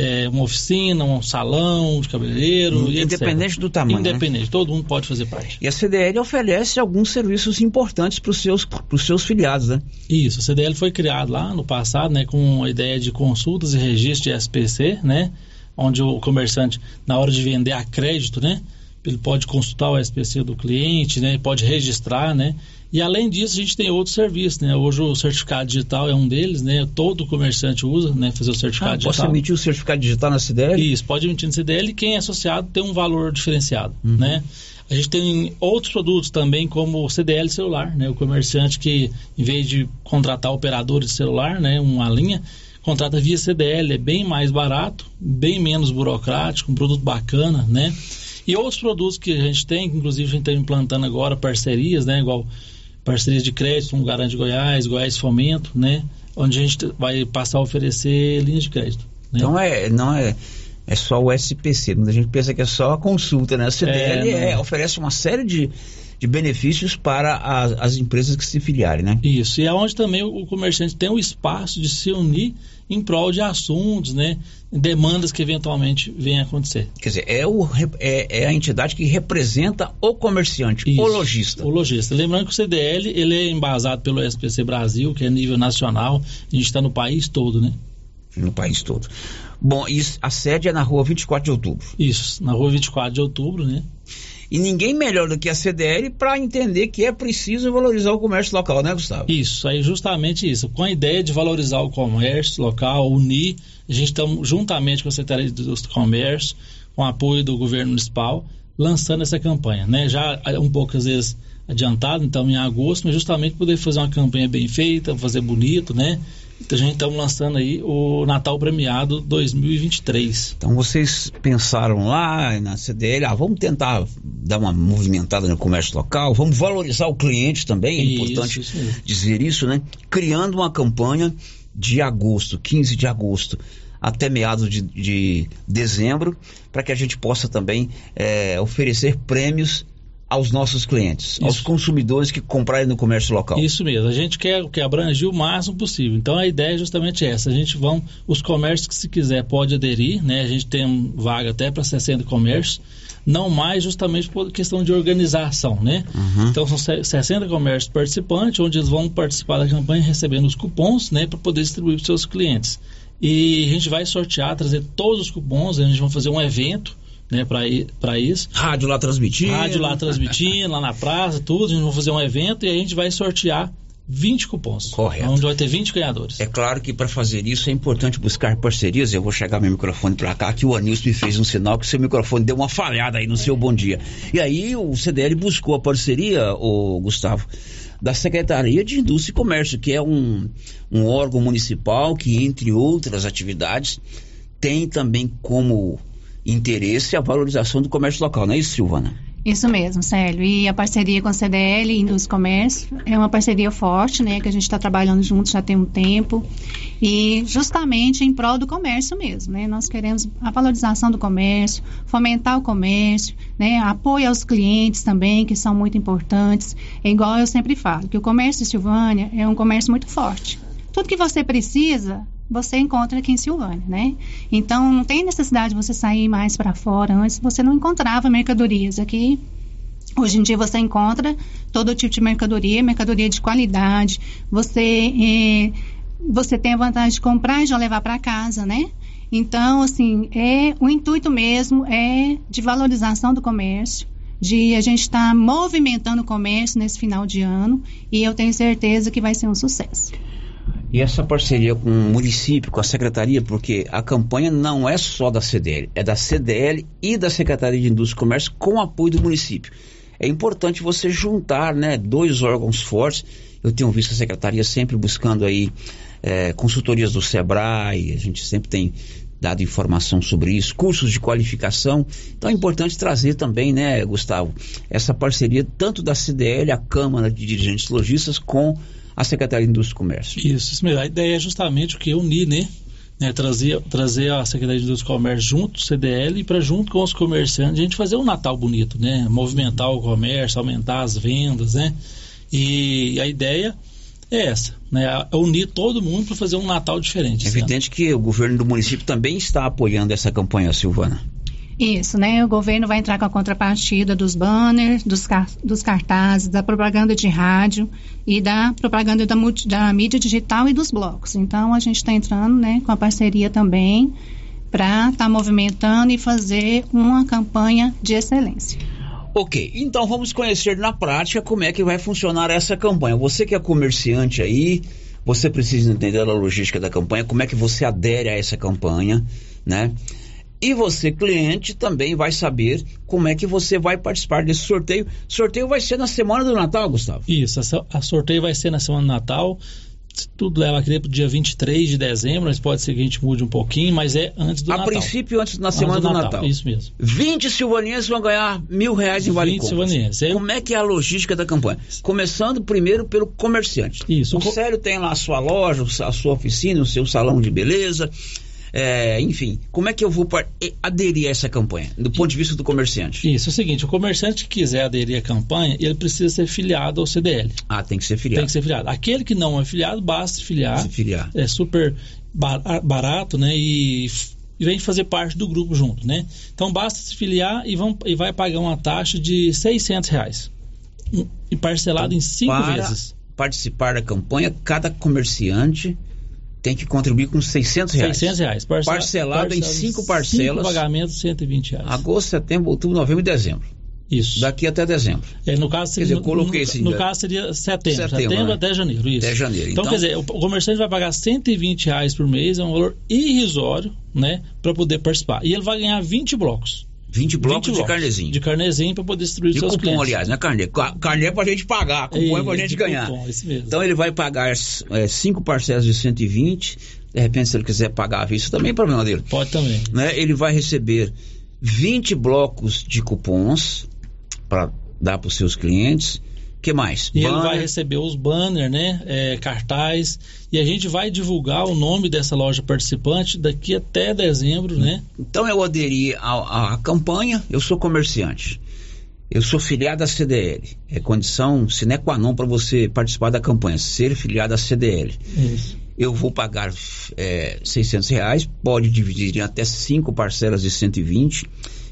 é, uma oficina, um salão de cabeleireiro, e independente etcétera do tamanho, independente, né? Todo mundo pode fazer parte. E a C D L oferece alguns serviços importantes para os seus, pros seus filiados, né? Isso, a C D L foi criada lá no passado, né, com a ideia de consultas e registro de S P C, né, onde o comerciante, na hora de vender a crédito, né, ele pode consultar o S P C do cliente, né, pode registrar, né. E além disso, a gente tem outros serviços, né? Hoje o certificado digital é um deles, né? Todo comerciante usa, né? Fazer o certificado ah, digital. Posso emitir o certificado digital na C D L? Isso, pode emitir na C D L. Quem é associado tem um valor diferenciado, uhum, né? A gente tem outros produtos também, como o C D L celular, né? O comerciante que, em vez de contratar operador de celular, né, uma linha, contrata via C D L. É bem mais barato, bem menos burocrático, um produto bacana, né? E outros produtos que a gente tem, inclusive a gente está implantando agora parcerias, né? Igual parcerias de crédito, um Garante Goiás, Goiás Fomento, né? Onde a gente vai passar a oferecer linhas de crédito, né? Então é, não é, é só o S P C, a gente pensa que é só a consulta, né? A C D L é, é, oferece uma série de, de benefícios para as, as empresas que se filiarem, né? Isso, e é onde também o, o comerciante tem o espaço de se unir em prol de assuntos, né? Demandas que eventualmente venham a acontecer. Quer dizer, é, o, é, é a entidade que representa o comerciante, isso, o lojista. O lojista. Lembrando que o C D L, ele é embasado pelo S P C Brasil, que é nível nacional. A gente está no país todo, né? No país todo. Bom, e a sede é na rua vinte e quatro de outubro. Isso, na rua vinte e quatro de outubro, né? E ninguém melhor do que a C D L para entender que é preciso valorizar o comércio local, né, Gustavo? Isso, aí justamente isso. Com a ideia de valorizar o comércio local, unir, a gente está juntamente com a Secretaria dos Comércios, com o apoio do governo municipal, lançando essa campanha, né? Já um pouco, às vezes, adiantado, então em agosto, mas justamente poder fazer uma campanha bem feita, fazer bonito, né? Então a gente está lançando aí o Natal Premiado dois mil e vinte e três. Então vocês pensaram lá na C D L, ah, vamos tentar dar uma movimentada no comércio local, vamos valorizar o cliente também, é isso, importante isso dizer isso, né? Criando uma campanha de agosto, quinze de agosto, até meados de, de dezembro, para que a gente possa também é, oferecer prêmios aos nossos clientes, isso, aos consumidores que comprarem no comércio local. Isso mesmo, a gente quer que abrange o máximo possível. Então a ideia é justamente essa, a gente vão, os comércios que se quiser pode aderir, né? A gente tem vaga até para sessenta comércios, não mais justamente por questão de organização, né? Uhum. Então são sessenta comércios participantes, onde eles vão participar da campanha recebendo os cupons, né, para poder distribuir para os seus clientes. E a gente vai sortear, trazer todos os cupons, a gente vai fazer um evento, né, para isso. Rádio lá transmitindo. Rádio lá transmitindo, lá na praça, tudo. A gente vai fazer um evento e a gente vai sortear vinte cupons. Correto. Onde vai ter vinte ganhadores. É claro que para fazer isso é importante buscar parcerias. Eu vou chegar meu microfone para cá, que o Anilson me fez um sinal que seu microfone deu uma falhada aí no é. seu bom dia. E aí o C D L buscou a parceria, o Gustavo, da Secretaria de Indústria e Comércio, que é um, um órgão municipal que, entre outras atividades, tem também como interesse a valorização do comércio local, não é isso, Silvana? Isso mesmo, Célio. E a parceria com a C D L e Indústria e Comércio é uma parceria forte, né, que a gente está trabalhando juntos já tem um tempo e justamente em prol do comércio mesmo, né? Nós queremos a valorização do comércio, fomentar o comércio, né, apoio aos clientes também, que são muito importantes. É igual eu sempre falo, que o comércio de Silvânia é um comércio muito forte. Tudo que você precisa você encontra aqui em Silvânia, né? Então, não tem necessidade de você sair mais para fora. Antes, você não encontrava mercadorias aqui. Hoje em dia, você encontra todo tipo de mercadoria, mercadoria de qualidade. Você, é, você tem a vantagem de comprar e já levar para casa, né? Então, assim, é, o intuito mesmo é de valorização do comércio, de a gente estar tá movimentando o comércio nesse final de ano e eu tenho certeza que vai ser um sucesso. E essa parceria com o município, com a secretaria, porque a campanha não é só da C D L, é da C D L e da Secretaria de Indústria e Comércio com apoio do município. É importante você juntar, né, dois órgãos fortes. Eu tenho visto a secretaria sempre buscando aí é, consultorias do SEBRAE, a gente sempre tem dado informação sobre isso, cursos de qualificação. Então é importante trazer também, né, Gustavo, essa parceria tanto da C D L, a Câmara de Dirigentes Lojistas, com a Secretaria de Indústria e Comércio. Isso, isso mesmo. A ideia é justamente o que? Unir, né? né trazer, trazer a Secretaria de Indústria e Comércio junto, C D L, e para junto com os comerciantes, a gente fazer um Natal bonito, né? Movimentar o comércio, aumentar as vendas, né? E a ideia é essa, né? Unir todo mundo para fazer um Natal diferente. É evidente que o governo do município também está apoiando essa campanha, Silvana. Isso, né? O governo vai entrar com a contrapartida dos banners, dos, car- dos cartazes, da propaganda de rádio e da propaganda da, multi- da mídia digital e dos blocos. Então, a gente está entrando, né, com a parceria também para estar tá movimentando e fazer uma campanha de excelência. Ok, então vamos conhecer na prática como é que vai funcionar essa campanha. Você que é comerciante aí, você precisa entender a logística da campanha, como é que você adere a essa campanha, né? E você, cliente, também vai saber como é que você vai participar desse sorteio. Sorteio vai ser na semana do Natal, Gustavo? Isso, a sorteio vai ser na semana do Natal. Tudo leva a crer para o dia vinte e três de dezembro, mas pode ser que a gente mude um pouquinho, mas é antes do a Natal. A princípio, antes da semana antes do, do Natal. Natal. Isso mesmo. vinte silvanienses vão ganhar mil reais em vale compras. vinte silvanienses. É... Como é que é a logística da campanha? Começando primeiro pelo comerciante. Isso. O, o co... Sério tem lá a sua loja, a sua oficina, o seu salão de beleza... É, enfim, como é que eu vou par- aderir a essa campanha, do ponto de vista do comerciante? Isso, é o seguinte, o comerciante que quiser aderir à campanha, ele precisa ser filiado ao C D L. Ah, tem que ser filiado. Tem que ser filiado. Aquele que não é filiado, basta filiar. Se filiar. É super barato, né, e, e vem fazer parte do grupo junto, né? Então, basta se filiar e, vão, e vai pagar uma taxa de seiscentos reais, e parcelado então, em cinco para vezes. Para participar da campanha, cada comerciante... tem que contribuir com seiscentos reais. seiscentos reais. Parcela, parcelado, parcelado em cinco parcelas. Cinco pagamentos, cento e vinte reais. Agosto, setembro, outubro, novembro e dezembro. Isso. Daqui até dezembro. É, no caso seria, quer dizer, no, coloquei no, no caso seria setembro. Setembro, setembro, né? Até janeiro. Isso. Até janeiro. Então, então, quer dizer, o comerciante vai pagar cento e vinte reais por mês, é um valor irrisório, né, para poder participar. E ele vai ganhar vinte blocos. vinte blocos, vinte blocos de carnezinho. De carnezinho para poder distribuir de seus cupom, clientes. Aliás, né, carne? Carne é para a gente pagar, cupom é para a gente ganhar. Cupom, isso mesmo. Então ele vai pagar cinco parcelas de cento e vinte, de repente se ele quiser pagar à vista, também é problema dele. Pode também. Né? Ele vai receber vinte blocos de cupons para dar para os seus clientes. O que mais? E banner. Ele vai receber os banners, né? É, cartaz. E a gente vai divulgar o nome dessa loja participante daqui até dezembro, né? Então eu aderi à campanha, eu sou comerciante. Eu sou filiado à C D L. É condição sine qua non para você participar da campanha, ser filiado à C D L. Isso. Eu vou pagar é, seiscentos reais, pode dividir em até cinco parcelas de cento e vinte.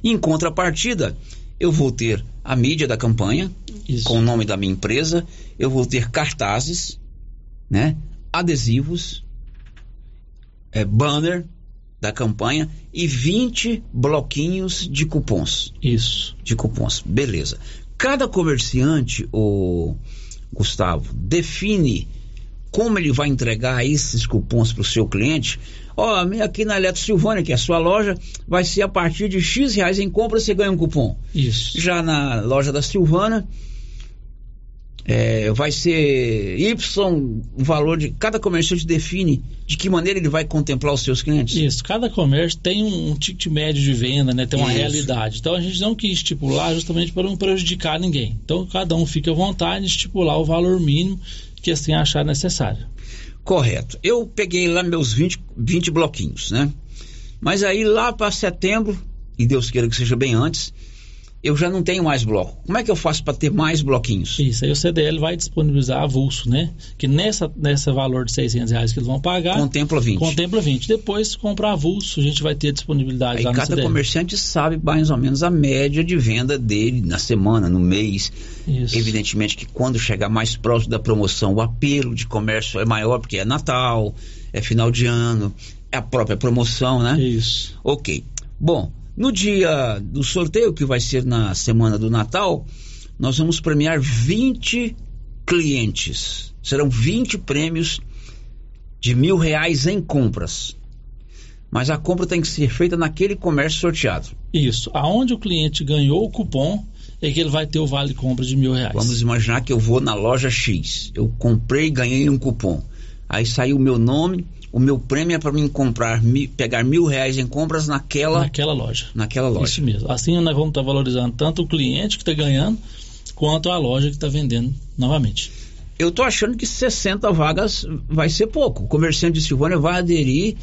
Em contrapartida, eu vou ter a mídia da campanha, isso, com o nome da minha empresa, eu vou ter cartazes, né, adesivos, é, banner da campanha e vinte bloquinhos de cupons. Isso. De cupons, beleza. Cada comerciante, o Gustavo, define como ele vai entregar esses cupons para o seu cliente. Ó, oh, aqui na Eletro Silvânia, que é a sua loja, vai ser a partir de X reais em compra, você ganha um cupom. Isso. Já na loja da Silvana, é, vai ser Y, o valor de... Cada comerciante define de que maneira ele vai contemplar os seus clientes. Isso, cada comércio tem um, um ticket médio de venda, né? Tem uma isso, realidade. Então, a gente não quis estipular justamente para não prejudicar ninguém. Então, cada um fica à vontade de estipular o valor mínimo que assim achar necessário. Correto. Eu peguei lá meus vinte bloquinhos, né? Mas aí lá para setembro, e Deus queira que seja bem antes, eu já não tenho mais bloco. Como é que eu faço para ter mais bloquinhos? Isso, aí o C D L vai disponibilizar avulso, né? Que nessa, nessa valor de seiscentos reais que eles vão pagar... Contempla vinte. Contempla vinte. Depois, comprar avulso, a gente vai ter disponibilidade aí lá no C D L. Aí cada comerciante sabe mais ou menos a média de venda dele na semana, no mês. Isso. Evidentemente que quando chegar mais próximo da promoção, o apelo de comércio é maior, porque é Natal, é final de ano, é a própria promoção, né? Isso. Ok. Bom... No dia do sorteio, que vai ser na semana do Natal, nós vamos premiar vinte clientes. Serão vinte prêmios de mil reais em compras. Mas a compra tem que ser feita naquele comércio sorteado. Isso. Aonde o cliente ganhou o cupom é que ele vai ter o vale compra de mil reais. Vamos imaginar que eu vou na loja X. Eu comprei e ganhei um cupom. Aí saiu o meu nome, o meu prêmio é para mim comprar, mi, pegar mil reais em compras naquela... Naquela loja. Naquela loja. Isso mesmo. Assim nós vamos estar tá valorizando tanto o cliente que está ganhando, quanto a loja que está vendendo novamente. Eu estou achando que sessenta vagas vai ser pouco. O comerciante de Silvânia vai aderir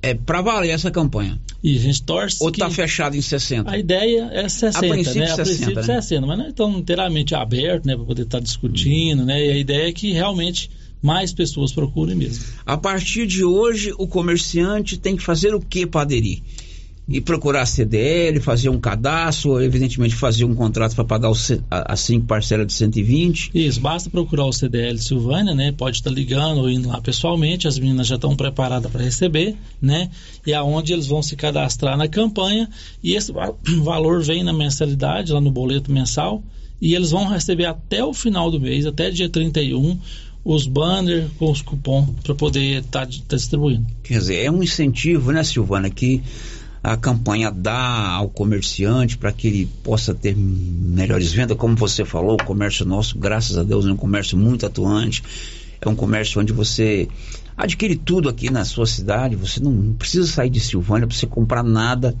é, para valer essa campanha. E a gente torce. Ou está fechado em sessenta? A ideia é sessenta, a princípio, né? sessenta, a princípio né? sessenta, mas nós estamos inteiramente abertos, né, para poder estar tá discutindo, hum. né? E a ideia é que realmente mais pessoas procurem mesmo. A partir de hoje, o comerciante tem que fazer o que para aderir? E procurar a C D L, fazer um cadastro, evidentemente fazer um contrato para pagar as cinco parcelas de cento e vinte. Isso, basta procurar o C D L Silvânia, né? Pode estar ligando ou indo lá pessoalmente, as meninas já estão preparadas para receber, né? E aonde eles vão se cadastrar na campanha, e esse valor vem na mensalidade, lá no boleto mensal, e eles vão receber até o final do mês, até dia trinta e um, os banners com os cupons para poder estar tá, tá distribuindo. Quer dizer, é um incentivo, né, Silvânia, que a campanha dá ao comerciante para que ele possa ter melhores vendas. Como você falou, o comércio nosso, graças a Deus, é um comércio muito atuante, é um comércio onde você adquire tudo aqui na sua cidade, você não precisa sair de Silvânia para você comprar nada.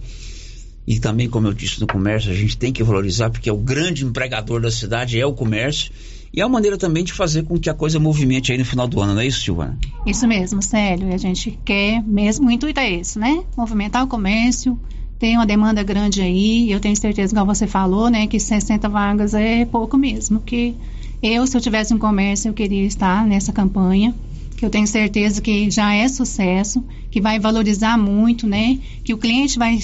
E também, como eu disse, no comércio a gente tem que valorizar, porque é o grande empregador da cidade, é o comércio. E é uma maneira também de fazer com que a coisa movimente aí no final do ano, não é isso, Silvana? Isso mesmo, Célio. E a gente quer mesmo, o intuito é esse, né? Movimentar o comércio, tem uma demanda grande aí. Eu tenho certeza, igual você falou, né, que sessenta vagas é pouco mesmo. Que eu, se eu tivesse um comércio, eu queria estar nessa campanha, que eu tenho certeza que já é sucesso, que vai valorizar muito, né? Que o cliente vai,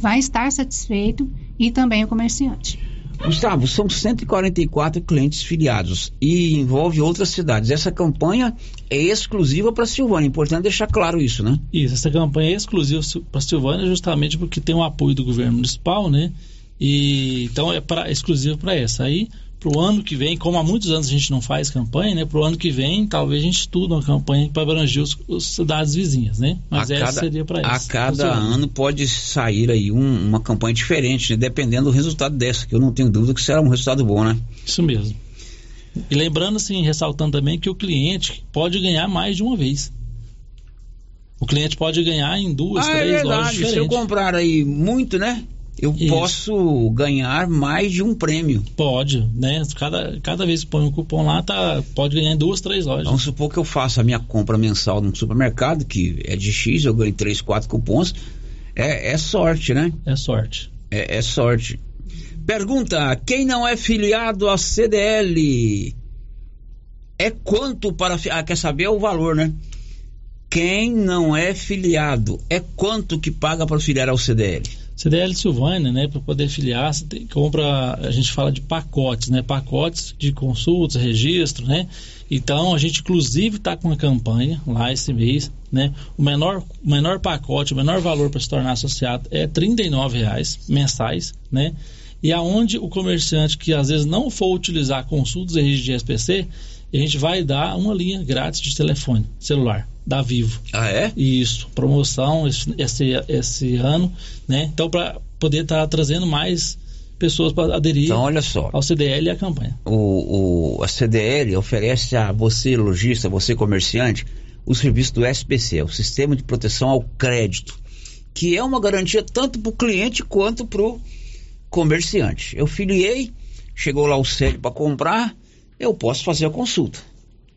vai estar satisfeito e também o comerciante. Gustavo, são cento e quarenta e quatro clientes filiados e envolve outras cidades. Essa campanha é exclusiva para Silvânia, é importante deixar claro isso, né? Isso, essa campanha é exclusiva para Silvânia justamente porque tem o apoio do governo municipal, né? E, então é pra, exclusivo para essa. Aí, para o ano que vem, como há muitos anos a gente não faz campanha, né? Para o ano que vem, talvez a gente estuda uma campanha para abranger as cidades vizinhas, né? Mas a essa cada, seria para isso. A cada ano pode sair aí um, uma campanha diferente, né? Dependendo do resultado dessa, que eu não tenho dúvida que será um resultado bom, né? Isso mesmo. E lembrando, assim, ressaltando também que o cliente pode ganhar mais de uma vez. O cliente pode ganhar em duas, ah, três é verdade. Lojas diferentes. Se eu comprar aí muito, né? Eu Isso. posso ganhar mais de um prêmio. Pode, né? Cada, cada vez que põe um cupom lá, tá, pode ganhar em duas, três lojas. Vamos supor que eu faça a minha compra mensal num supermercado, que é de X, eu ganho três, quatro cupons. É, é sorte, né? É sorte. É, é sorte. Pergunta, quem não é filiado à C D L? É quanto para... Ah, quer saber o valor, né? Quem não é filiado, é quanto que paga para filiar ao C D L? C D L Silvânia, né, para poder filiar, você tem, compra, a gente fala de pacotes, né, pacotes de consultas, registro, né, então a gente inclusive está com uma campanha lá esse mês, né, o menor, menor pacote, o menor valor para se tornar associado é trinta e nove reais mensais, né, e aonde o comerciante que às vezes não for utilizar consultas e registro de S P C, a gente vai dar uma linha grátis de telefone, celular, da Vivo. Ah, é? Isso, promoção esse, esse, esse ano, né? Então, para poder estar tá trazendo mais pessoas para aderir então, olha só, ao C D L e à campanha. O, o, a C D L oferece a você, lojista, você, comerciante, o serviço do S P C, o Sistema de Proteção ao Crédito, que é uma garantia tanto para o cliente quanto para o comerciante. Eu filiei, chegou lá o Célio para comprar, eu posso fazer a consulta.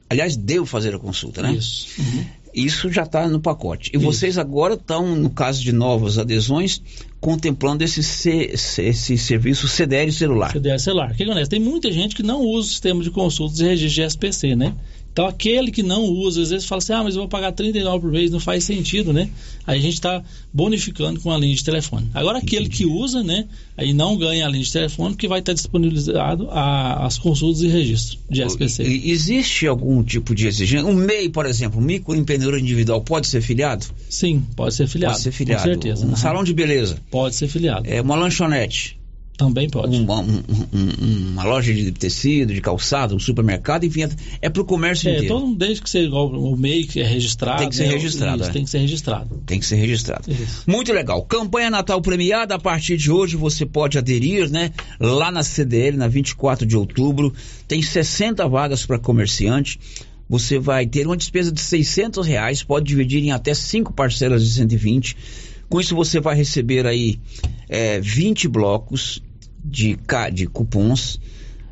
Aliás, devo fazer a consulta, né? Isso. Uhum. Isso já está no pacote. E Isso. vocês agora estão, no caso de novas adesões, contemplando esse, C, esse serviço C D L celular. C D L celular. O que acontece? Tem muita gente que não usa o sistema de consultas e registro de S P C, né? Então, aquele que não usa, às vezes fala assim, ah, mas eu vou pagar trinta e nove reais por mês, não faz sentido, né? Aí a gente está bonificando com a linha de telefone. Agora, aquele que usa, né, aí não ganha a linha de telefone, porque vai estar disponibilizado a, as consultas e registro de S P C. Existe algum tipo de exigência? Um MEI, por exemplo, um microempreendedor individual, pode ser filiado? Sim, pode ser filiado. Pode ser filiado. Com certeza. Um uhum. salão de beleza? Pode ser filiado. É uma lanchonete? Também pode. Uma, um, um, uma loja de tecido, de calçado, um supermercado, enfim, é para o comércio é, inteiro. Então, desde que você, o M E I que é registrado... Tem que ser registrado. É, é. Tem que ser registrado. Tem que ser registrado. Isso. Muito legal. Campanha Natal Premiada, a partir de hoje você pode aderir, né? Lá na C D L, na vinte e quatro de outubro, tem sessenta vagas para comerciante. Você vai ter uma despesa de seiscentos reais, pode dividir em até cinco parcelas de cento e vinte. Com isso você vai receber aí é, vinte blocos de, de cupons,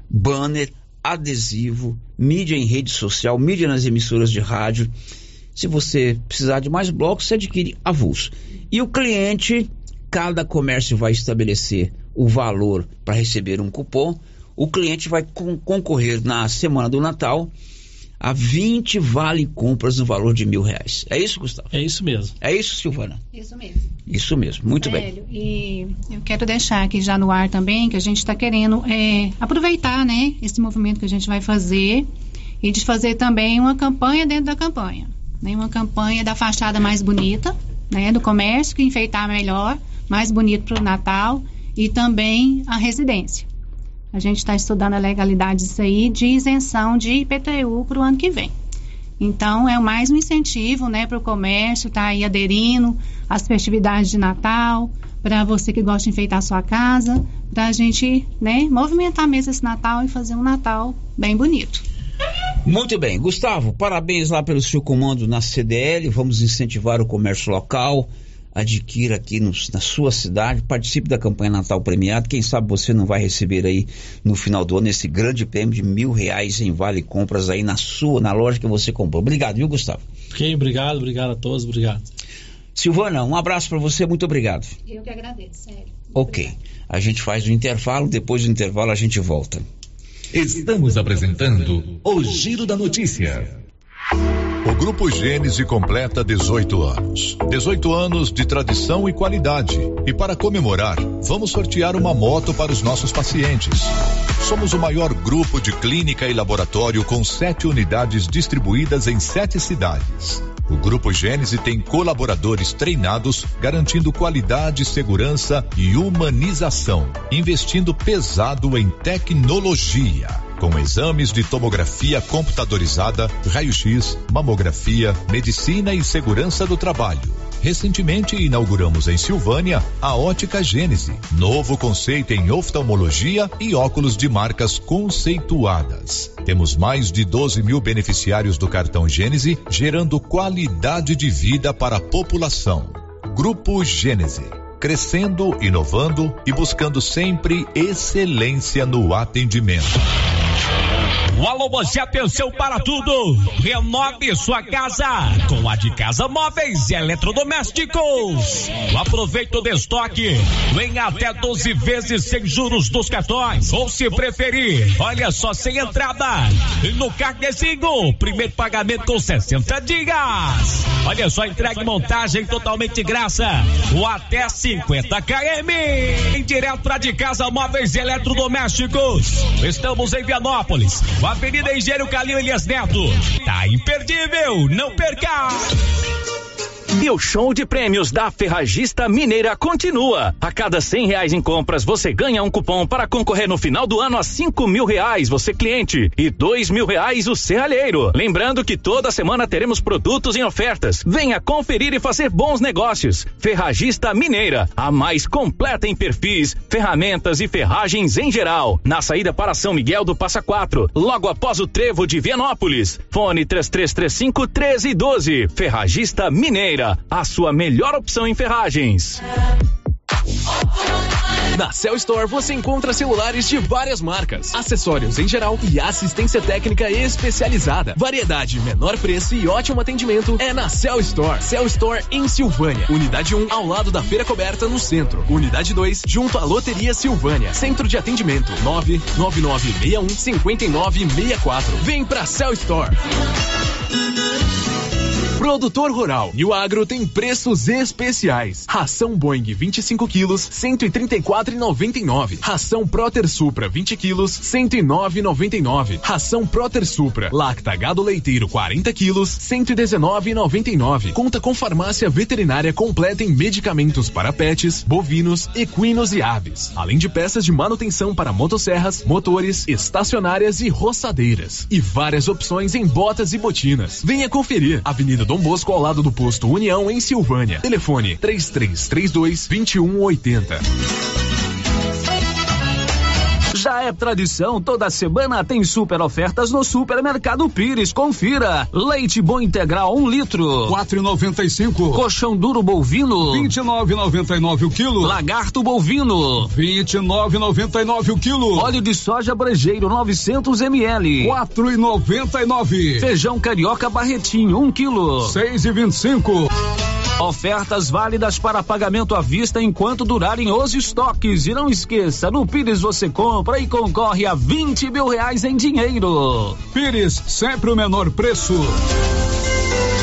banner, adesivo, mídia em rede social, mídia nas emissoras de rádio. Se você precisar de mais blocos, você adquire avulso. E o cliente, cada comércio vai estabelecer o valor para receber um cupom. O cliente vai con- concorrer na semana do Natal a vinte vale compras no valor de mil reais. É isso, Gustavo? É isso mesmo. É isso, Silvana? Isso mesmo. Isso mesmo, muito Hélio, bem. E eu quero deixar aqui já no ar também que a gente está querendo é, aproveitar, né, esse movimento que a gente vai fazer e de fazer também uma campanha dentro da campanha. Né, uma campanha da fachada mais bonita, né, do comércio, que enfeitar melhor, mais bonito para o Natal, e também a residência. A gente está estudando a legalidade disso aí, de isenção de I P T U para o ano que vem. Então, é mais um incentivo, né, para o comércio estar tá aí aderindo às festividades de Natal, para você que gosta de enfeitar a sua casa, para a gente, né, movimentar mesmo esse Natal e fazer um Natal bem bonito. Muito bem. Gustavo, parabéns lá pelo seu comando na C D L. Vamos incentivar o comércio local. Adquira aqui no, na sua cidade, participe da campanha Natal Premiado. Quem sabe você não vai receber aí no final do ano esse grande prêmio de mil reais em vale compras aí na sua, na loja que você comprou. Obrigado, viu, Gustavo? Ok, obrigado, obrigado a todos, obrigado. Silvana, um abraço para você, muito obrigado. Eu que agradeço, sério. Ok, obrigado. A gente faz o intervalo, depois do intervalo a gente volta. Estamos apresentando o Giro da Notícia. O Grupo Gênesis completa dezoito anos. dezoito anos de tradição e qualidade. E para comemorar, vamos sortear uma moto para os nossos pacientes. Somos o maior grupo de clínica e laboratório com sete unidades distribuídas em sete cidades. O Grupo Gênesis tem colaboradores treinados, garantindo qualidade, segurança e humanização, investindo pesado em tecnologia, com exames de tomografia computadorizada, raio-x, mamografia, medicina e segurança do trabalho. Recentemente inauguramos em Silvânia a Ótica Gênese, novo conceito em oftalmologia e óculos de marcas conceituadas. Temos mais de doze mil beneficiários do cartão Gênese, gerando qualidade de vida para a população. Grupo Gênese, crescendo, inovando e buscando sempre excelência no atendimento. O Alô, você pensou para tudo? Renove sua casa com a de Casa Móveis e Eletrodomésticos. Aproveita o destoque em até doze vezes sem juros dos cartões, ou se preferir, olha só, sem entrada no carnezinho, primeiro pagamento com sessenta dias. Olha só, entrega e montagem totalmente de graça ou até cinquenta quilômetros. Em direto para de Casa Móveis e Eletrodomésticos. Estamos em Bianopolina, Avenida Engenheiro Calil Elias Neto. Tá imperdível, não perca! E o show de prêmios da Ferragista Mineira continua. A cada cem reais em compras, você ganha um cupom para concorrer no final do ano a cinco mil reais, você cliente, e dois mil reais o serralheiro. Lembrando que toda semana teremos produtos em ofertas. Venha conferir e fazer bons negócios. Ferragista Mineira, a mais completa em perfis, ferramentas e ferragens em geral. Na saída para São Miguel do Passa Quatro, logo após o trevo de Vianópolis. Fone três três três cinco treze doze. Ferragista Mineira, a sua melhor opção em ferragens. Na Cell Store você encontra celulares de várias marcas, acessórios em geral e assistência técnica especializada. Variedade, menor preço e ótimo atendimento é na Cell Store. Cell Store em Silvânia. Unidade um, ao lado da Feira Coberta, no centro. Unidade dois, junto à Loteria Silvânia. Centro de atendimento nove nove nove seis um cinco nove seis quatro. Vem pra Cell Store. Produtor rural e o agro tem preços especiais. Ração Boeing vinte e cinco quilos, cento e trinta e quatro reais e noventa e nove centavos. Ração Proter Supra vinte quilos, cento e nove reais e noventa e nove centavos. Ração Proter Supra Lacta Gado Leiteiro quarenta quilos, cento e dezenove reais e noventa e nove centavos. Conta com farmácia veterinária completa em medicamentos para pets, bovinos, equinos e aves, além de peças de manutenção para motosserras, motores, estacionárias e roçadeiras, e várias opções em botas e botinas. Venha conferir. Avenida Dom Bosco, ao lado do posto União, em Silvânia. Telefone três três três dois, dois um oito zero. Já é tradição, toda semana tem super ofertas no Supermercado Pires. Confira: leite bom integral um litro, quatro e noventa e cinco. Coxão duro bovino, vinte e nove e noventa e nove o quilo. Lagarto bovino, vinte e nove e noventa e nove o quilo. Óleo de soja brejeiro novecentos mililitros, quatro e noventa e nove. Feijão carioca barretinho um quilo, seis e vinte e cinco. Ofertas válidas para pagamento à vista enquanto durarem os estoques. E não esqueça, no Pires você compra e concorre a vinte mil reais em dinheiro. Pires, sempre o menor preço.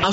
A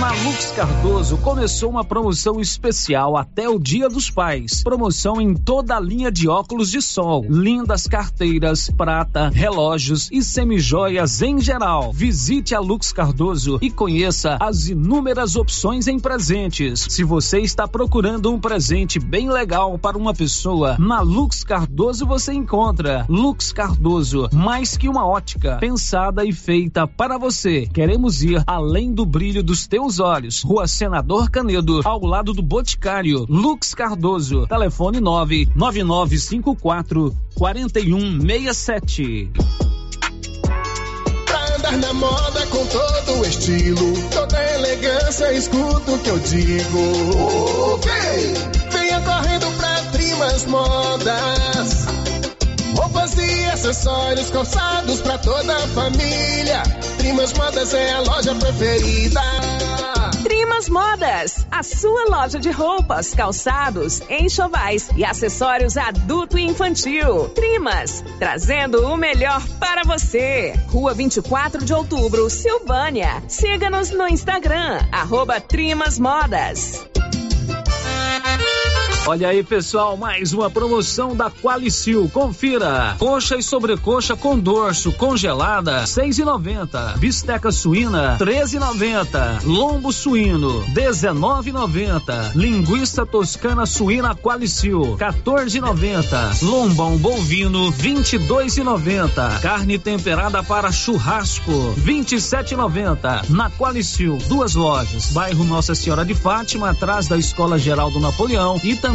Na Lux Cardoso começou uma promoção especial até o Dia dos Pais. Promoção em toda a linha de óculos de sol, lindas carteiras, prata, relógios e semijoias em geral. Visite a Lux Cardoso e conheça as inúmeras opções em presentes. Se você está procurando um presente bem legal para uma pessoa, na Lux Cardoso você encontra. Lux Cardoso, mais que uma ótica, pensada e feita para você. Queremos ir além do brilho dos teus Os olhos. Rua Senador Canedo, ao lado do Boticário. Lux Cardoso, telefone nove nove nove cinco quatro, quatro um seis sete. Pra andar na moda com todo estilo, toda elegância, escuta o que eu digo. Okay. Venha correndo pra Primas Modas. Roupas e acessórios calçados pra toda a família. Primas Modas é a loja preferida. Primas Modas, a sua loja de roupas, calçados, enxovais e acessórios adulto e infantil. Primas, trazendo o melhor para você. Rua vinte e quatro de outubro, Silvânia. Siga-nos no Instagram, arroba Primas Modas. Olha aí, pessoal, mais uma promoção da Qualicil. Confira: coxa e sobrecoxa com dorso congelada, seis e noventa. Bisteca suína, treze e noventa. Lombo suíno, dezenove e noventa. Linguiça toscana suína Qualicil, quatorze e noventa. Lombão bovino, vinte e dois e noventa. Carne temperada para churrasco, vinte e sete e noventa. Na Qualicil, duas lojas: bairro Nossa Senhora de Fátima, atrás da Escola Geraldo Napoleão, e também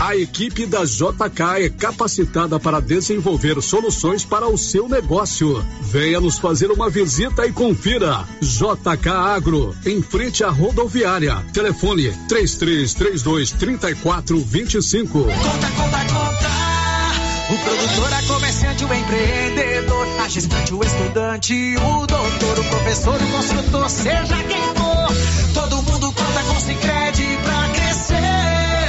A equipe da J K é capacitada para desenvolver soluções para o seu negócio. Venha nos fazer uma visita e confira. J K Agro, em frente à rodoviária. Telefone três três três dois, três quatro dois cinco. Conta, conta, conta. O produtor, a comerciante, o empreendedor, a gestante, o estudante, o doutor, o professor, o construtor, seja quem for, todo mundo conta com o Sicredi pra crescer.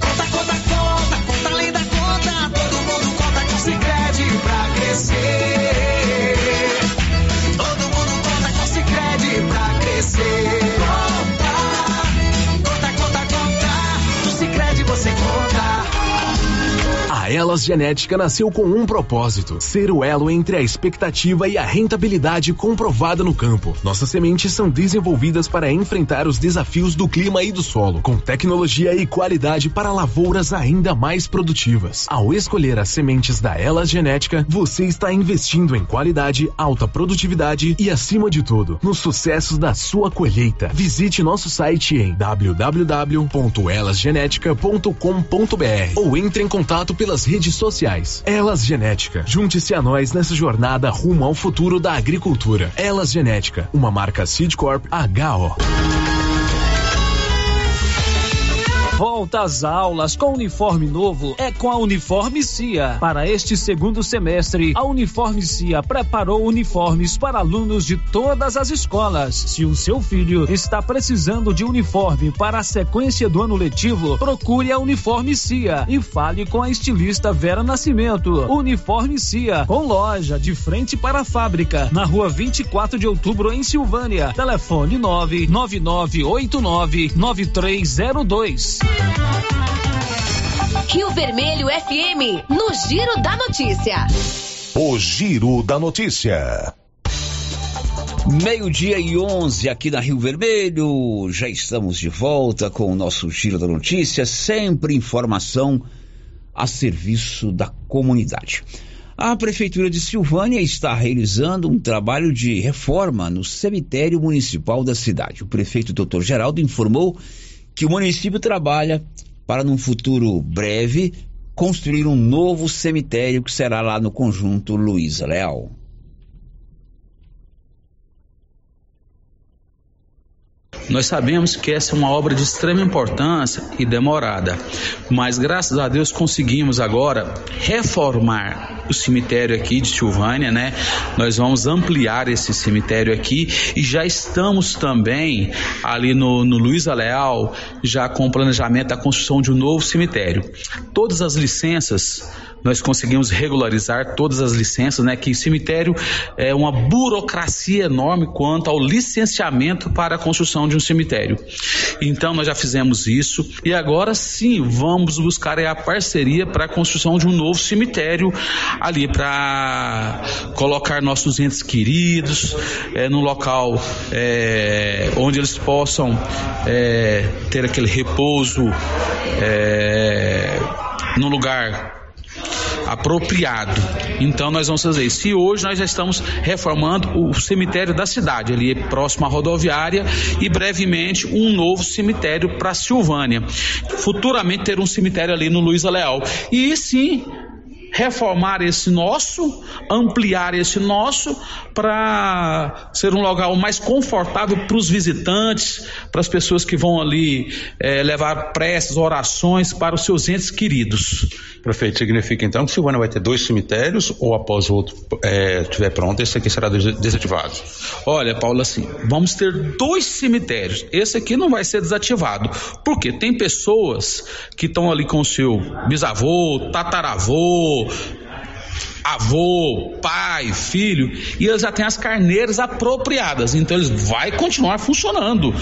Conta, conta, conta, conta além da conta, todo mundo conta com o Sicredi pra crescer. Todo mundo conta com o Sicredi pra crescer. Conta, conta, conta, conta, no Sicredi você conta. A Elas Genética nasceu com um propósito: ser o elo entre a expectativa e a rentabilidade comprovada no campo. Nossas sementes são desenvolvidas para enfrentar os desafios do clima e do solo, com tecnologia e qualidade para lavouras ainda mais produtivas. Ao escolher as sementes da Elas Genética, você está investindo em qualidade, alta produtividade e, acima de tudo, nos sucessos da sua colheita. Visite nosso site em w w w ponto elas genética ponto com ponto b r ou entre em contato pelas redes sociais. Elas Genética. Junte-se a nós nessa jornada rumo ao futuro da agricultura. Elas Genética, uma marca Sidcorp agá ó. Volta às aulas com uniforme novo é com a Uniforme Cia. Para este segundo semestre, a Uniforme Cia preparou uniformes para alunos de todas as escolas. Se o seu filho está precisando de uniforme para a sequência do ano letivo, procure a Uniforme Cia e fale com a estilista Vera Nascimento. Uniforme Cia, com loja de frente para a fábrica, na rua vinte e quatro de outubro, em Silvânia. Telefone nove nove nove nove oito nove nove três zero dois. Rio Vermelho F M, no Giro da Notícia. O Giro da Notícia. Meio-dia e onze aqui na Rio Vermelho. Já estamos de volta com o nosso Giro da Notícia. Sempre informação a serviço da comunidade. A Prefeitura de Silvânia está realizando um trabalho de reforma no cemitério municipal da cidade. O prefeito doutor Geraldo informou que o município trabalha para, num futuro breve, construir um novo cemitério que será lá no conjunto Luísa Leal. Nós sabemos que essa é uma obra de extrema importância e demorada, mas graças a Deus conseguimos agora reformar o cemitério aqui de Silvânia, né? Nós vamos ampliar esse cemitério aqui e já estamos também ali no, no Luísa Leal, já com o planejamento da construção de um novo cemitério. Todas as licenças, nós conseguimos regularizar todas as licenças, né? Que cemitério é uma burocracia enorme quanto ao licenciamento para a construção de um cemitério. Então nós já fizemos isso e agora sim vamos buscar a parceria para a construção de um novo cemitério ali para colocar nossos entes queridos é, num local é, onde eles possam é, ter aquele repouso é, num lugar apropriado. Então nós vamos fazer isso. E hoje nós já estamos reformando o cemitério da cidade, ali próximo à rodoviária, e brevemente um novo cemitério para Silvânia. Futuramente ter um cemitério ali no Luísa Leal. E sim, reformar esse nosso, ampliar esse nosso para ser um local mais confortável para os visitantes, para as pessoas que vão ali eh, levar preces, orações para os seus entes queridos. Prefeito, significa então que Silvânia vai ter dois cemitérios ou após o outro estiver eh, pronto, esse aqui será desativado? Olha, Paulo, assim, vamos ter dois cemitérios. Esse aqui não vai ser desativado, porque tem pessoas que estão ali com o seu bisavô, tataravô, avô, pai, filho, e eles já têm as carneiras apropriadas, então eles vai continuar funcionando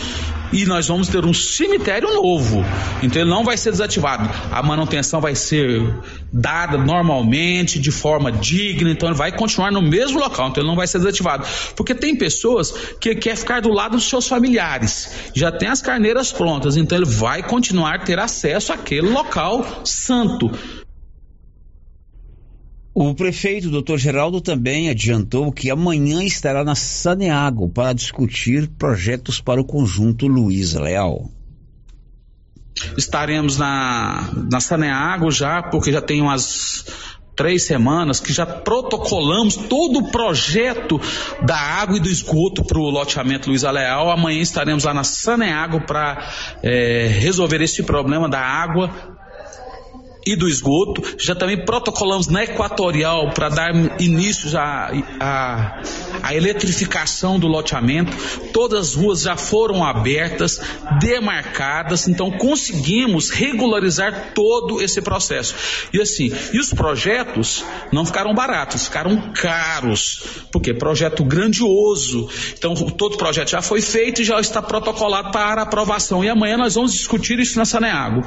e nós vamos ter um cemitério novo, então ele não vai ser desativado, a manutenção vai ser dada normalmente, de forma digna, então ele vai continuar no mesmo local, então ele não vai ser desativado, porque tem pessoas que quer ficar do lado dos seus familiares, já tem as carneiras prontas, então ele vai continuar a ter acesso àquele local santo. O prefeito, doutor Geraldo, também adiantou que amanhã estará na Saneago para discutir projetos para o conjunto Luísa Leal. Estaremos na, na Saneago já, porque já tem umas três semanas que já protocolamos todo o projeto da água e do esgoto para o loteamento Luísa Leal. Amanhã estaremos lá na Saneago para é, resolver esse problema da água e do esgoto. Já também protocolamos na Equatorial para dar início à a, a, a eletrificação do loteamento. Todas as ruas já foram abertas, demarcadas, então conseguimos regularizar todo esse processo. E assim, e os projetos não ficaram baratos, ficaram caros, porque projeto grandioso. Então todo o projeto já foi feito e já está protocolado para aprovação. E amanhã nós vamos discutir isso na Saneago.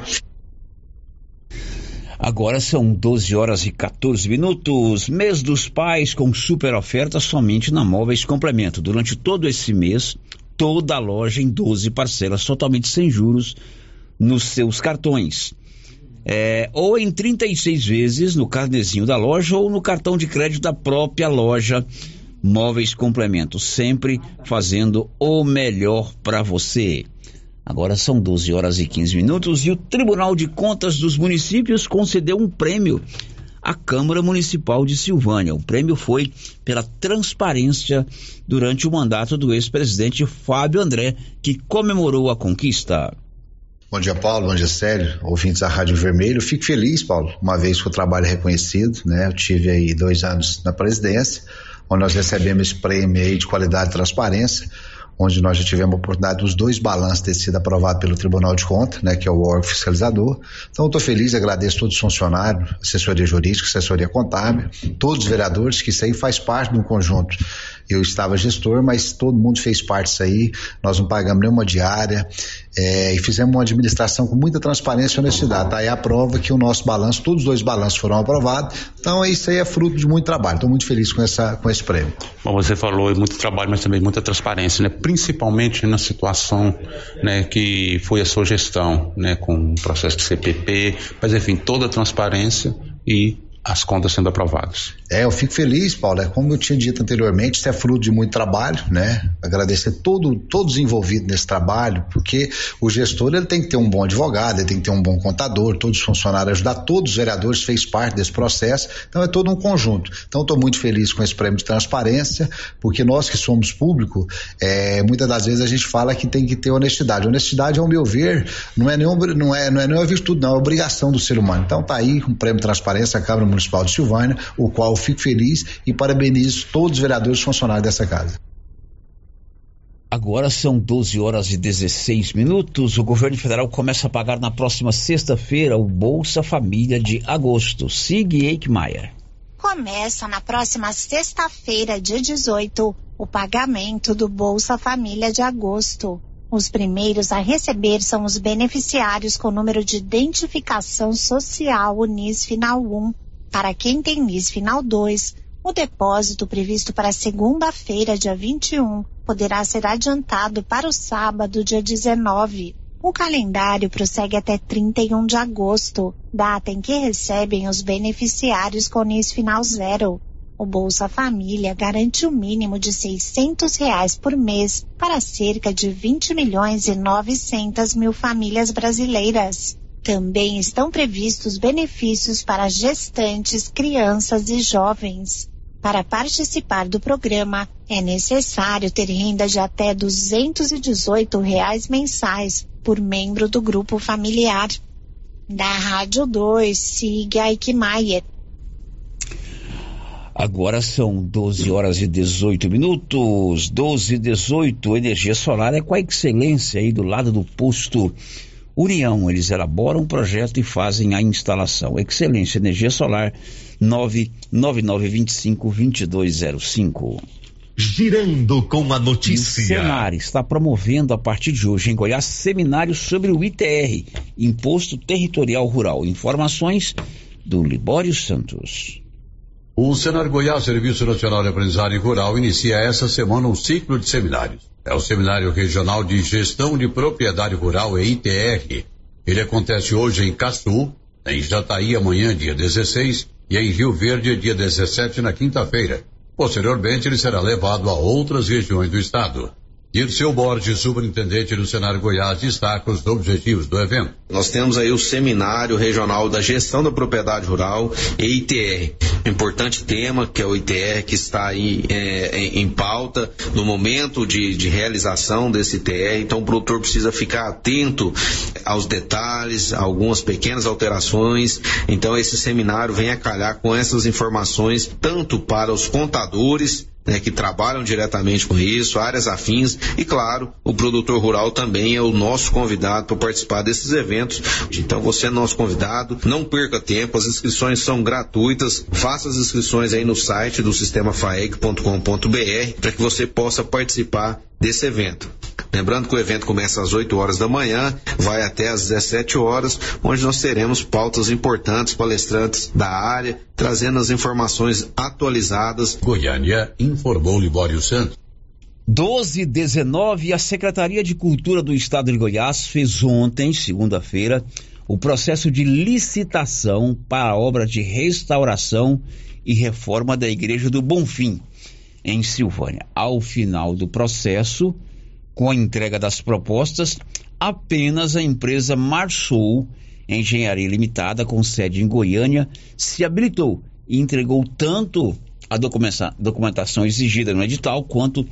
Agora são doze horas e quatorze minutos, mês dos pais com super oferta somente na Móveis Complemento. Durante todo esse mês, toda a loja em doze parcelas totalmente sem juros nos seus cartões. É, ou em trinta e seis vezes no carnezinho da loja ou no cartão de crédito da própria loja Móveis Complemento. Sempre fazendo o melhor para você. Agora são doze horas e quinze minutos e o Tribunal de Contas dos Municípios concedeu um prêmio à Câmara Municipal de Silvânia. O prêmio foi pela transparência durante o mandato do ex-presidente Fábio André, que comemorou a conquista. Bom dia, Paulo. Bom dia, Célio. Ouvintes da Rádio Vermelho. Fico feliz, Paulo, uma vez que o trabalho é reconhecido, né? Eu tive aí dois anos na presidência, onde nós recebemos esse prêmio aí de qualidade e transparência, onde nós já tivemos a oportunidade dos dois balanços ter sido aprovados pelo Tribunal de Contas, né, que é o órgão fiscalizador. Então, estou feliz, agradeço a todos os funcionários, assessoria jurídica, assessoria contábil, todos os vereadores, que isso aí faz parte de um conjunto. Eu estava gestor, mas todo mundo fez parte disso aí, nós não pagamos nenhuma diária, é, e fizemos uma administração com muita transparência e honestidade. Tá aí a prova que o nosso balanço, todos os dois balanços foram aprovados, então isso aí é fruto de muito trabalho. Estou muito feliz com, essa, com esse prêmio. Bom, você falou muito trabalho, mas também muita transparência, né? Principalmente na situação, né, que foi a sua gestão, né, com o processo de C P P, mas enfim, toda a transparência e as contas sendo aprovadas. É, eu fico feliz, Paulo, como eu tinha dito anteriormente, isso é fruto de muito trabalho, né? Agradecer todo, todos envolvidos nesse trabalho, porque o gestor, ele tem que ter um bom advogado, ele tem que ter um bom contador, todos os funcionários ajudar, todos os vereadores fez parte desse processo, então é todo um conjunto. Então estou muito feliz com esse prêmio de transparência, porque nós que somos público, é, muitas das vezes a gente fala que tem que ter honestidade. Honestidade, ao meu ver, não é nenhum, não é, não é nenhuma virtude, não, é obrigação do ser humano. Então tá aí um prêmio de transparência, a Câmara Municipal de Silvânia, o qual fico feliz e parabenizo todos os vereadores e funcionários dessa casa. Agora são doze horas e dezesseis minutos. O governo federal começa a pagar na próxima sexta-feira o Bolsa Família de agosto. Sigue Eichmeier. Começa na próxima sexta-feira, dia dezoito, o pagamento do Bolsa Família de agosto. Os primeiros a receber são os beneficiários com número de identificação social, o N I S final um. Para quem tem N I S final dois, o depósito previsto para segunda-feira, dia vinte e um, poderá ser adiantado para o sábado, dia dezenove. O calendário prossegue até trinta e um de agosto, data em que recebem os beneficiários com N I S final zero. O Bolsa Família garante o um mínimo de seiscentos reais por mês para cerca de vinte milhões e novecentas mil famílias brasileiras. Também estão previstos benefícios para gestantes, crianças e jovens. Para participar do programa, é necessário ter renda de até duzentos e dezoito reais mensais por membro do grupo familiar. Da Rádio dois, siga Eichmeier. Agora são doze horas e dezoito minutos, doze e dezoito, energia solar é com a excelência aí do lado do posto União. Eles elaboram um projeto e fazem a instalação. Excelência Energia Solar, nove nove nove dois cinco dois dois zero cinco. Girando com a notícia. O Senar está promovendo a partir de hoje em Goiás seminário sobre o I T R, Imposto Territorial Rural. Informações do Libório Santos. O Senar Goiás, Serviço Nacional de Aprendizagem Rural, inicia essa semana um ciclo de seminários. É o Seminário Regional de Gestão de Propriedade Rural, I T R. Ele acontece hoje em Caçu, em Jataí amanhã, dia dezesseis, e em Rio Verde, dia dezessete, na quinta-feira. Posteriormente, ele será levado a outras regiões do estado. Dirceu Borges, superintendente do Senar Goiás, destaca os objetivos do evento. Nós temos aí o Seminário Regional da Gestão da Propriedade Rural, E I T R. importante tema, que é o I T R, que está aí é, em, em pauta no momento de, de realização desse I T R. Então o produtor precisa ficar atento aos detalhes, algumas pequenas alterações. Então esse seminário vem a calhar com essas informações, tanto para os contadores, né, que trabalham diretamente com isso, áreas afins, e claro, o produtor rural também é o nosso convidado para participar desses eventos. Então você é nosso convidado, não perca tempo, as inscrições são gratuitas, faça as inscrições aí no site do sistema faeg ponto com ponto b r para que você possa participar desse evento. Lembrando que o evento começa às oito horas da manhã, vai até às dezessete horas, onde nós teremos pautas importantes, palestrantes da área, trazendo as informações atualizadas. Goiânia, informou Libório Santos. doze e dezenove, a Secretaria de Cultura do Estado de Goiás fez ontem, segunda-feira, o processo de licitação para a obra de restauração e reforma da Igreja do Bonfim, em Silvânia. Ao final do processo, com a entrega das propostas, apenas a empresa Marçou Engenharia Limitada, com sede em Goiânia, se habilitou e entregou tanto a documentação exigida no edital quanto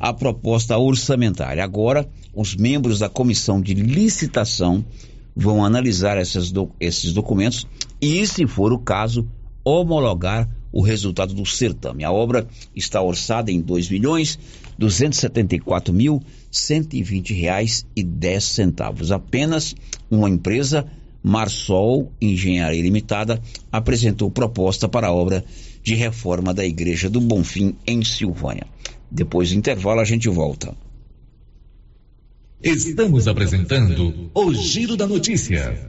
a proposta orçamentária. Agora, os membros da comissão de licitação vão analisar essas do, esses documentos e, se for o caso, homologar o resultado do certame. A obra está orçada em dois milhões duzentos e setenta e quatro mil cento e vinte reais e dez centavos. Apenas uma empresa, Marçol Engenharia Limitada, apresentou proposta para a obra de reforma da Igreja do Bonfim em Silvânia. Depois do intervalo a gente volta. Estamos apresentando o Giro da Notícia.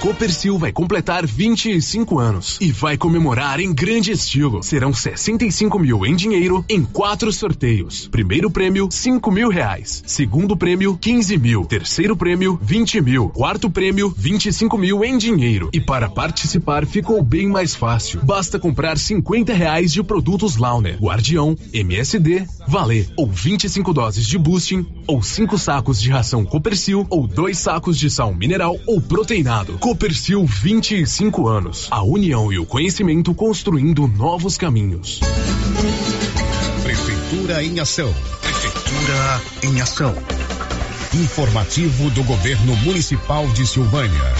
Copercil vai completar vinte e cinco anos e vai comemorar em grande estilo. Serão sessenta e cinco mil em dinheiro em quatro sorteios. Primeiro prêmio, cinco mil reais. Segundo prêmio, quinze mil. Terceiro prêmio, vinte mil. Quarto prêmio, vinte e cinco mil em dinheiro. E para participar ficou bem mais fácil. Basta comprar cinquenta reais de produtos Launer, Guardião, M S D, Valer, ou vinte e cinco doses de Boosting, ou cinco sacos de ração Copercil, ou dois sacos de sal mineral ou proteinado. Copercil, vinte e cinco anos. A união e o conhecimento construindo novos caminhos. Prefeitura em ação. Prefeitura em ação. Informativo do Governo Municipal de Silvânia.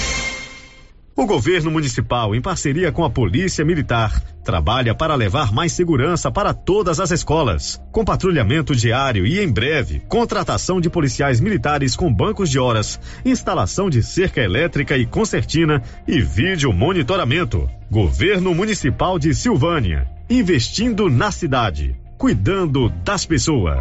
O governo municipal, em parceria com a Polícia Militar, trabalha para levar mais segurança para todas as escolas, com patrulhamento diário e, em breve, contratação de policiais militares com bancos de horas, instalação de cerca elétrica e concertina e vídeo monitoramento. Governo Municipal de Silvânia, investindo na cidade, cuidando das pessoas.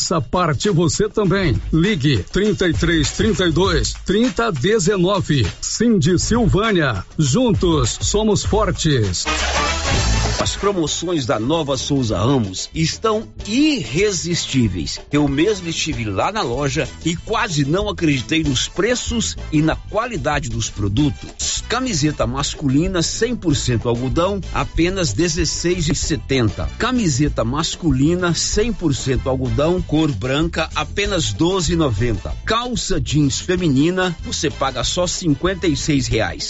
Faça parte você também. Ligue trinta e três, trinta e dois, trinta, dezenove. Sindi Silvânia. Juntos somos fortes. As promoções da Nova Souza Ramos estão irresistíveis. Eu mesmo estive lá na loja e quase não acreditei nos preços e na qualidade dos produtos. Camiseta masculina cem por cento algodão, apenas dezesseis e setenta. Camiseta masculina cem por cento algodão, cor branca, apenas doze e noventa. Calça jeans feminina, você paga só cinquenta e seis reais.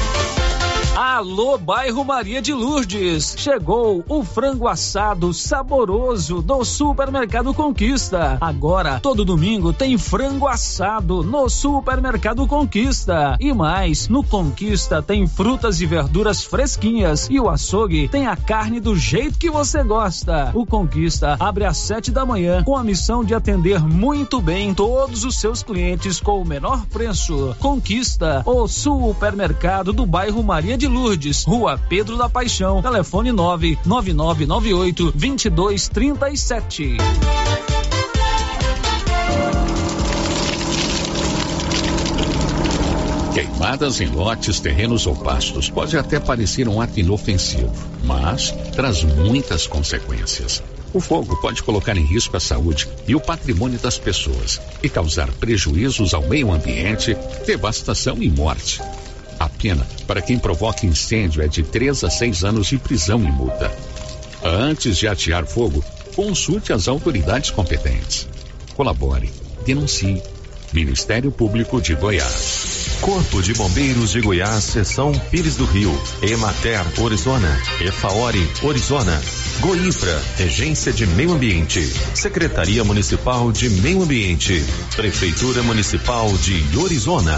Alô, bairro Maria de Lourdes, chegou o frango assado saboroso do Supermercado Conquista. Agora, todo domingo tem frango assado no Supermercado Conquista. E mais, no Conquista tem frutas e verduras fresquinhas e o açougue tem a carne do jeito que você gosta. O Conquista abre às sete da manhã com a missão de atender muito bem todos os seus clientes com o menor preço. Conquista, o supermercado do bairro Maria de de Lourdes, Rua Pedro da Paixão, telefone nove nove nove nove oito vinte e dois trinta e sete. Queimadas em lotes, terrenos ou pastos pode até parecer um ato inofensivo, mas traz muitas consequências. O fogo pode colocar em risco a saúde e o patrimônio das pessoas e causar prejuízos ao meio ambiente, devastação e morte. A pena para quem provoca incêndio é de três a seis anos de prisão e multa. Antes de atear fogo, consulte as autoridades competentes. Colabore, denuncie. Ministério Público de Goiás. Corpo de Bombeiros de Goiás, Seção Pires do Rio, Emater, Orizona, Efaori, Orizona, Goinfra, Regência de Meio Ambiente, Secretaria Municipal de Meio Ambiente, Prefeitura Municipal de Orizona.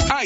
A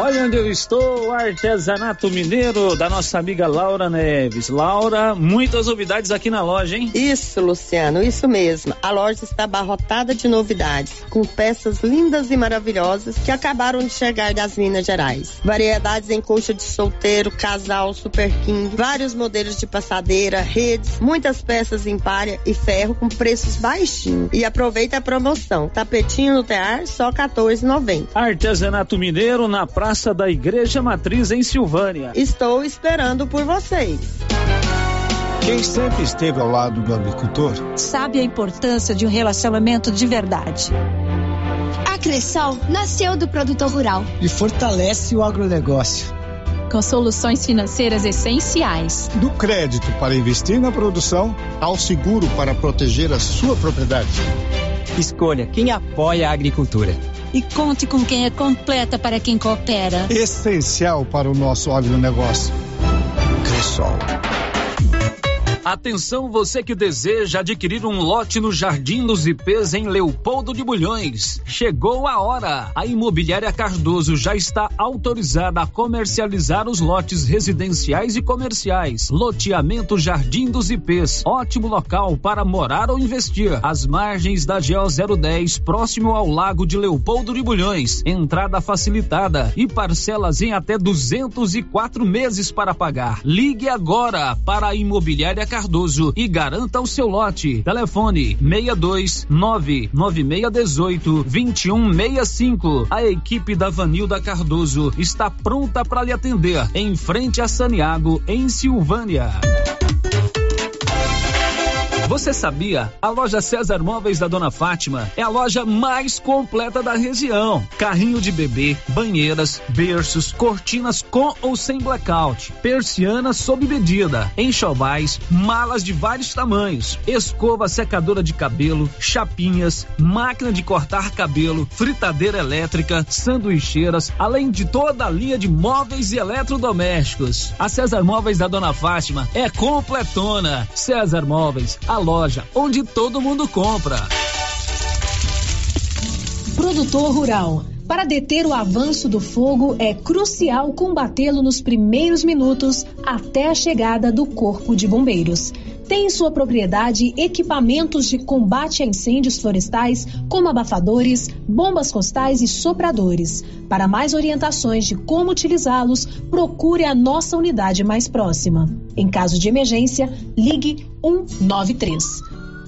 Olha onde eu estou, artesanato mineiro da nossa amiga Laura Neves. Laura, muitas novidades aqui na loja, hein? Isso, Luciano, isso mesmo. A loja está abarrotada de novidades, com peças lindas e maravilhosas que acabaram de chegar das Minas Gerais. Variedades em colcha de solteiro, casal, super king, vários modelos de passadeira, redes, muitas peças em palha e ferro com preços baixinhos. E aproveita a promoção. Tapetinho no tear, só quatorze reais e noventa centavos. Artesanato mineiro na Praça da Igreja Matriz, em Silvânia. Estou esperando por vocês. Quem sempre esteve ao lado do agricultor sabe a importância de um relacionamento de verdade. A Cresol nasceu do produtor rural e fortalece o agronegócio com soluções financeiras essenciais. Do crédito para investir na produção ao seguro para proteger a sua propriedade. Escolha quem apoia a agricultura. E conte com quem é completa para quem coopera. Essencial para o nosso agronegócio. Cresol. Atenção, você que deseja adquirir um lote no Jardim dos Ipês, em Leopoldo de Bulhões. Chegou a hora! A Imobiliária Cardoso já está autorizada a comercializar os lotes residenciais e comerciais. Loteamento Jardim dos Ipês, ótimo local para morar ou investir. Às margens da G O zero dez, próximo ao Lago de Leopoldo de Bulhões. Entrada facilitada e parcelas em até duzentos e quatro meses para pagar. Ligue agora para a Imobiliária Cardoso e garanta o seu lote. Telefone seis dois nove, nove seis um oito, dois um seis cinco. A equipe da Vanilda Cardoso está pronta para lhe atender, em frente a Santiago, em Silvânia. Você sabia? A loja César Móveis da Dona Fátima é a loja mais completa da região. Carrinho de bebê, banheiras, berços, cortinas com ou sem blackout, persianas sob medida, enxovais, malas de vários tamanhos, escova secadora de cabelo, chapinhas, máquina de cortar cabelo, fritadeira elétrica, sanduicheiras, além de toda a linha de móveis e eletrodomésticos. A César Móveis da Dona Fátima é completona. César Móveis, a loja onde todo mundo compra. Produtor rural. Para deter o avanço do fogo, é crucial combatê-lo nos primeiros minutos até a chegada do Corpo de Bombeiros. Tem em sua propriedade equipamentos de combate a incêndios florestais, como abafadores, bombas costais e sopradores. Para mais orientações de como utilizá-los, procure a nossa unidade mais próxima. Em caso de emergência, ligue um nove três.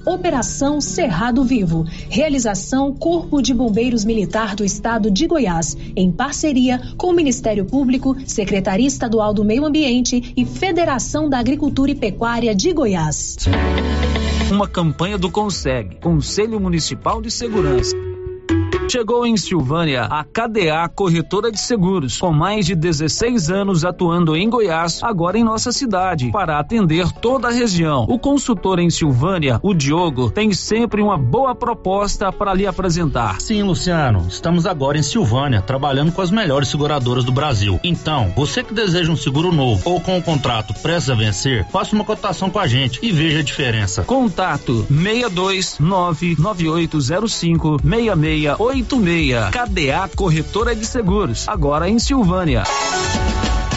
Operação Cerrado Vivo, realização Corpo de Bombeiros Militar do Estado de Goiás, em parceria com o Ministério Público, Secretaria Estadual do Meio Ambiente e Federação da Agricultura e Pecuária de Goiás. Uma campanha do CONSEG, Conselho Municipal de Segurança. Chegou em Silvânia a K D A Corretora de Seguros, com mais de dezesseis anos atuando em Goiás, agora em nossa cidade, para atender toda a região. O consultor em Silvânia, o Diogo, tem sempre uma boa proposta para lhe apresentar. Sim, Luciano, estamos agora em Silvânia, trabalhando com as melhores seguradoras do Brasil. Então, você que deseja um seguro novo ou com um contrato prestes a vencer, faça uma cotação com a gente e veja a diferença. Contato seis dois nove nove oito zero cinco seis seis oito. K D A Corretora de Seguros, agora em Silvânia.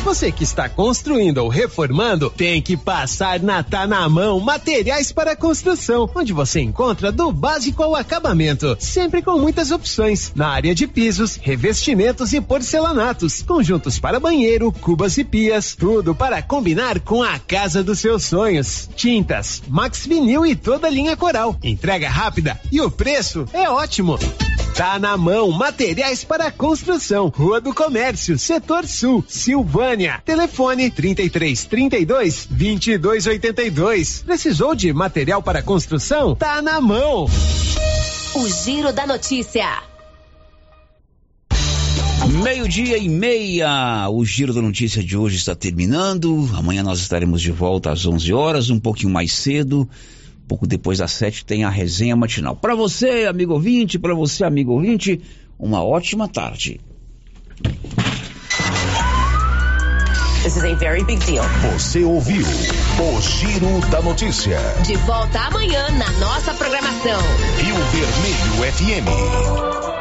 Você que está construindo ou reformando, tem que passar na Tá na Mão Materiais para Construção, onde você encontra do básico ao acabamento, sempre com muitas opções, na área de pisos, revestimentos e porcelanatos, conjuntos para banheiro, cubas e pias, tudo para combinar com a casa dos seus sonhos. Tintas, Max Vinil e toda a linha Coral, entrega rápida e o preço é ótimo. Tá na Mão Materiais para Construção, Rua do Comércio, Setor Sul, Silvânia. Telefone trinta e três, trinta e dois, vinte e dois, oitenta e dois. Precisou de material para construção? Tá na Mão. O Giro da Notícia. Meio-dia e meia, o Giro da Notícia de hoje está terminando. Amanhã nós estaremos de volta às onze horas, um pouquinho mais cedo. Pouco depois das sete tem a resenha matinal. Para você, amigo ouvinte, para você, amigo ouvinte, uma ótima tarde. This is a very big deal. Você ouviu o Giro da Notícia. De volta amanhã na nossa programação. Rio Vermelho F M.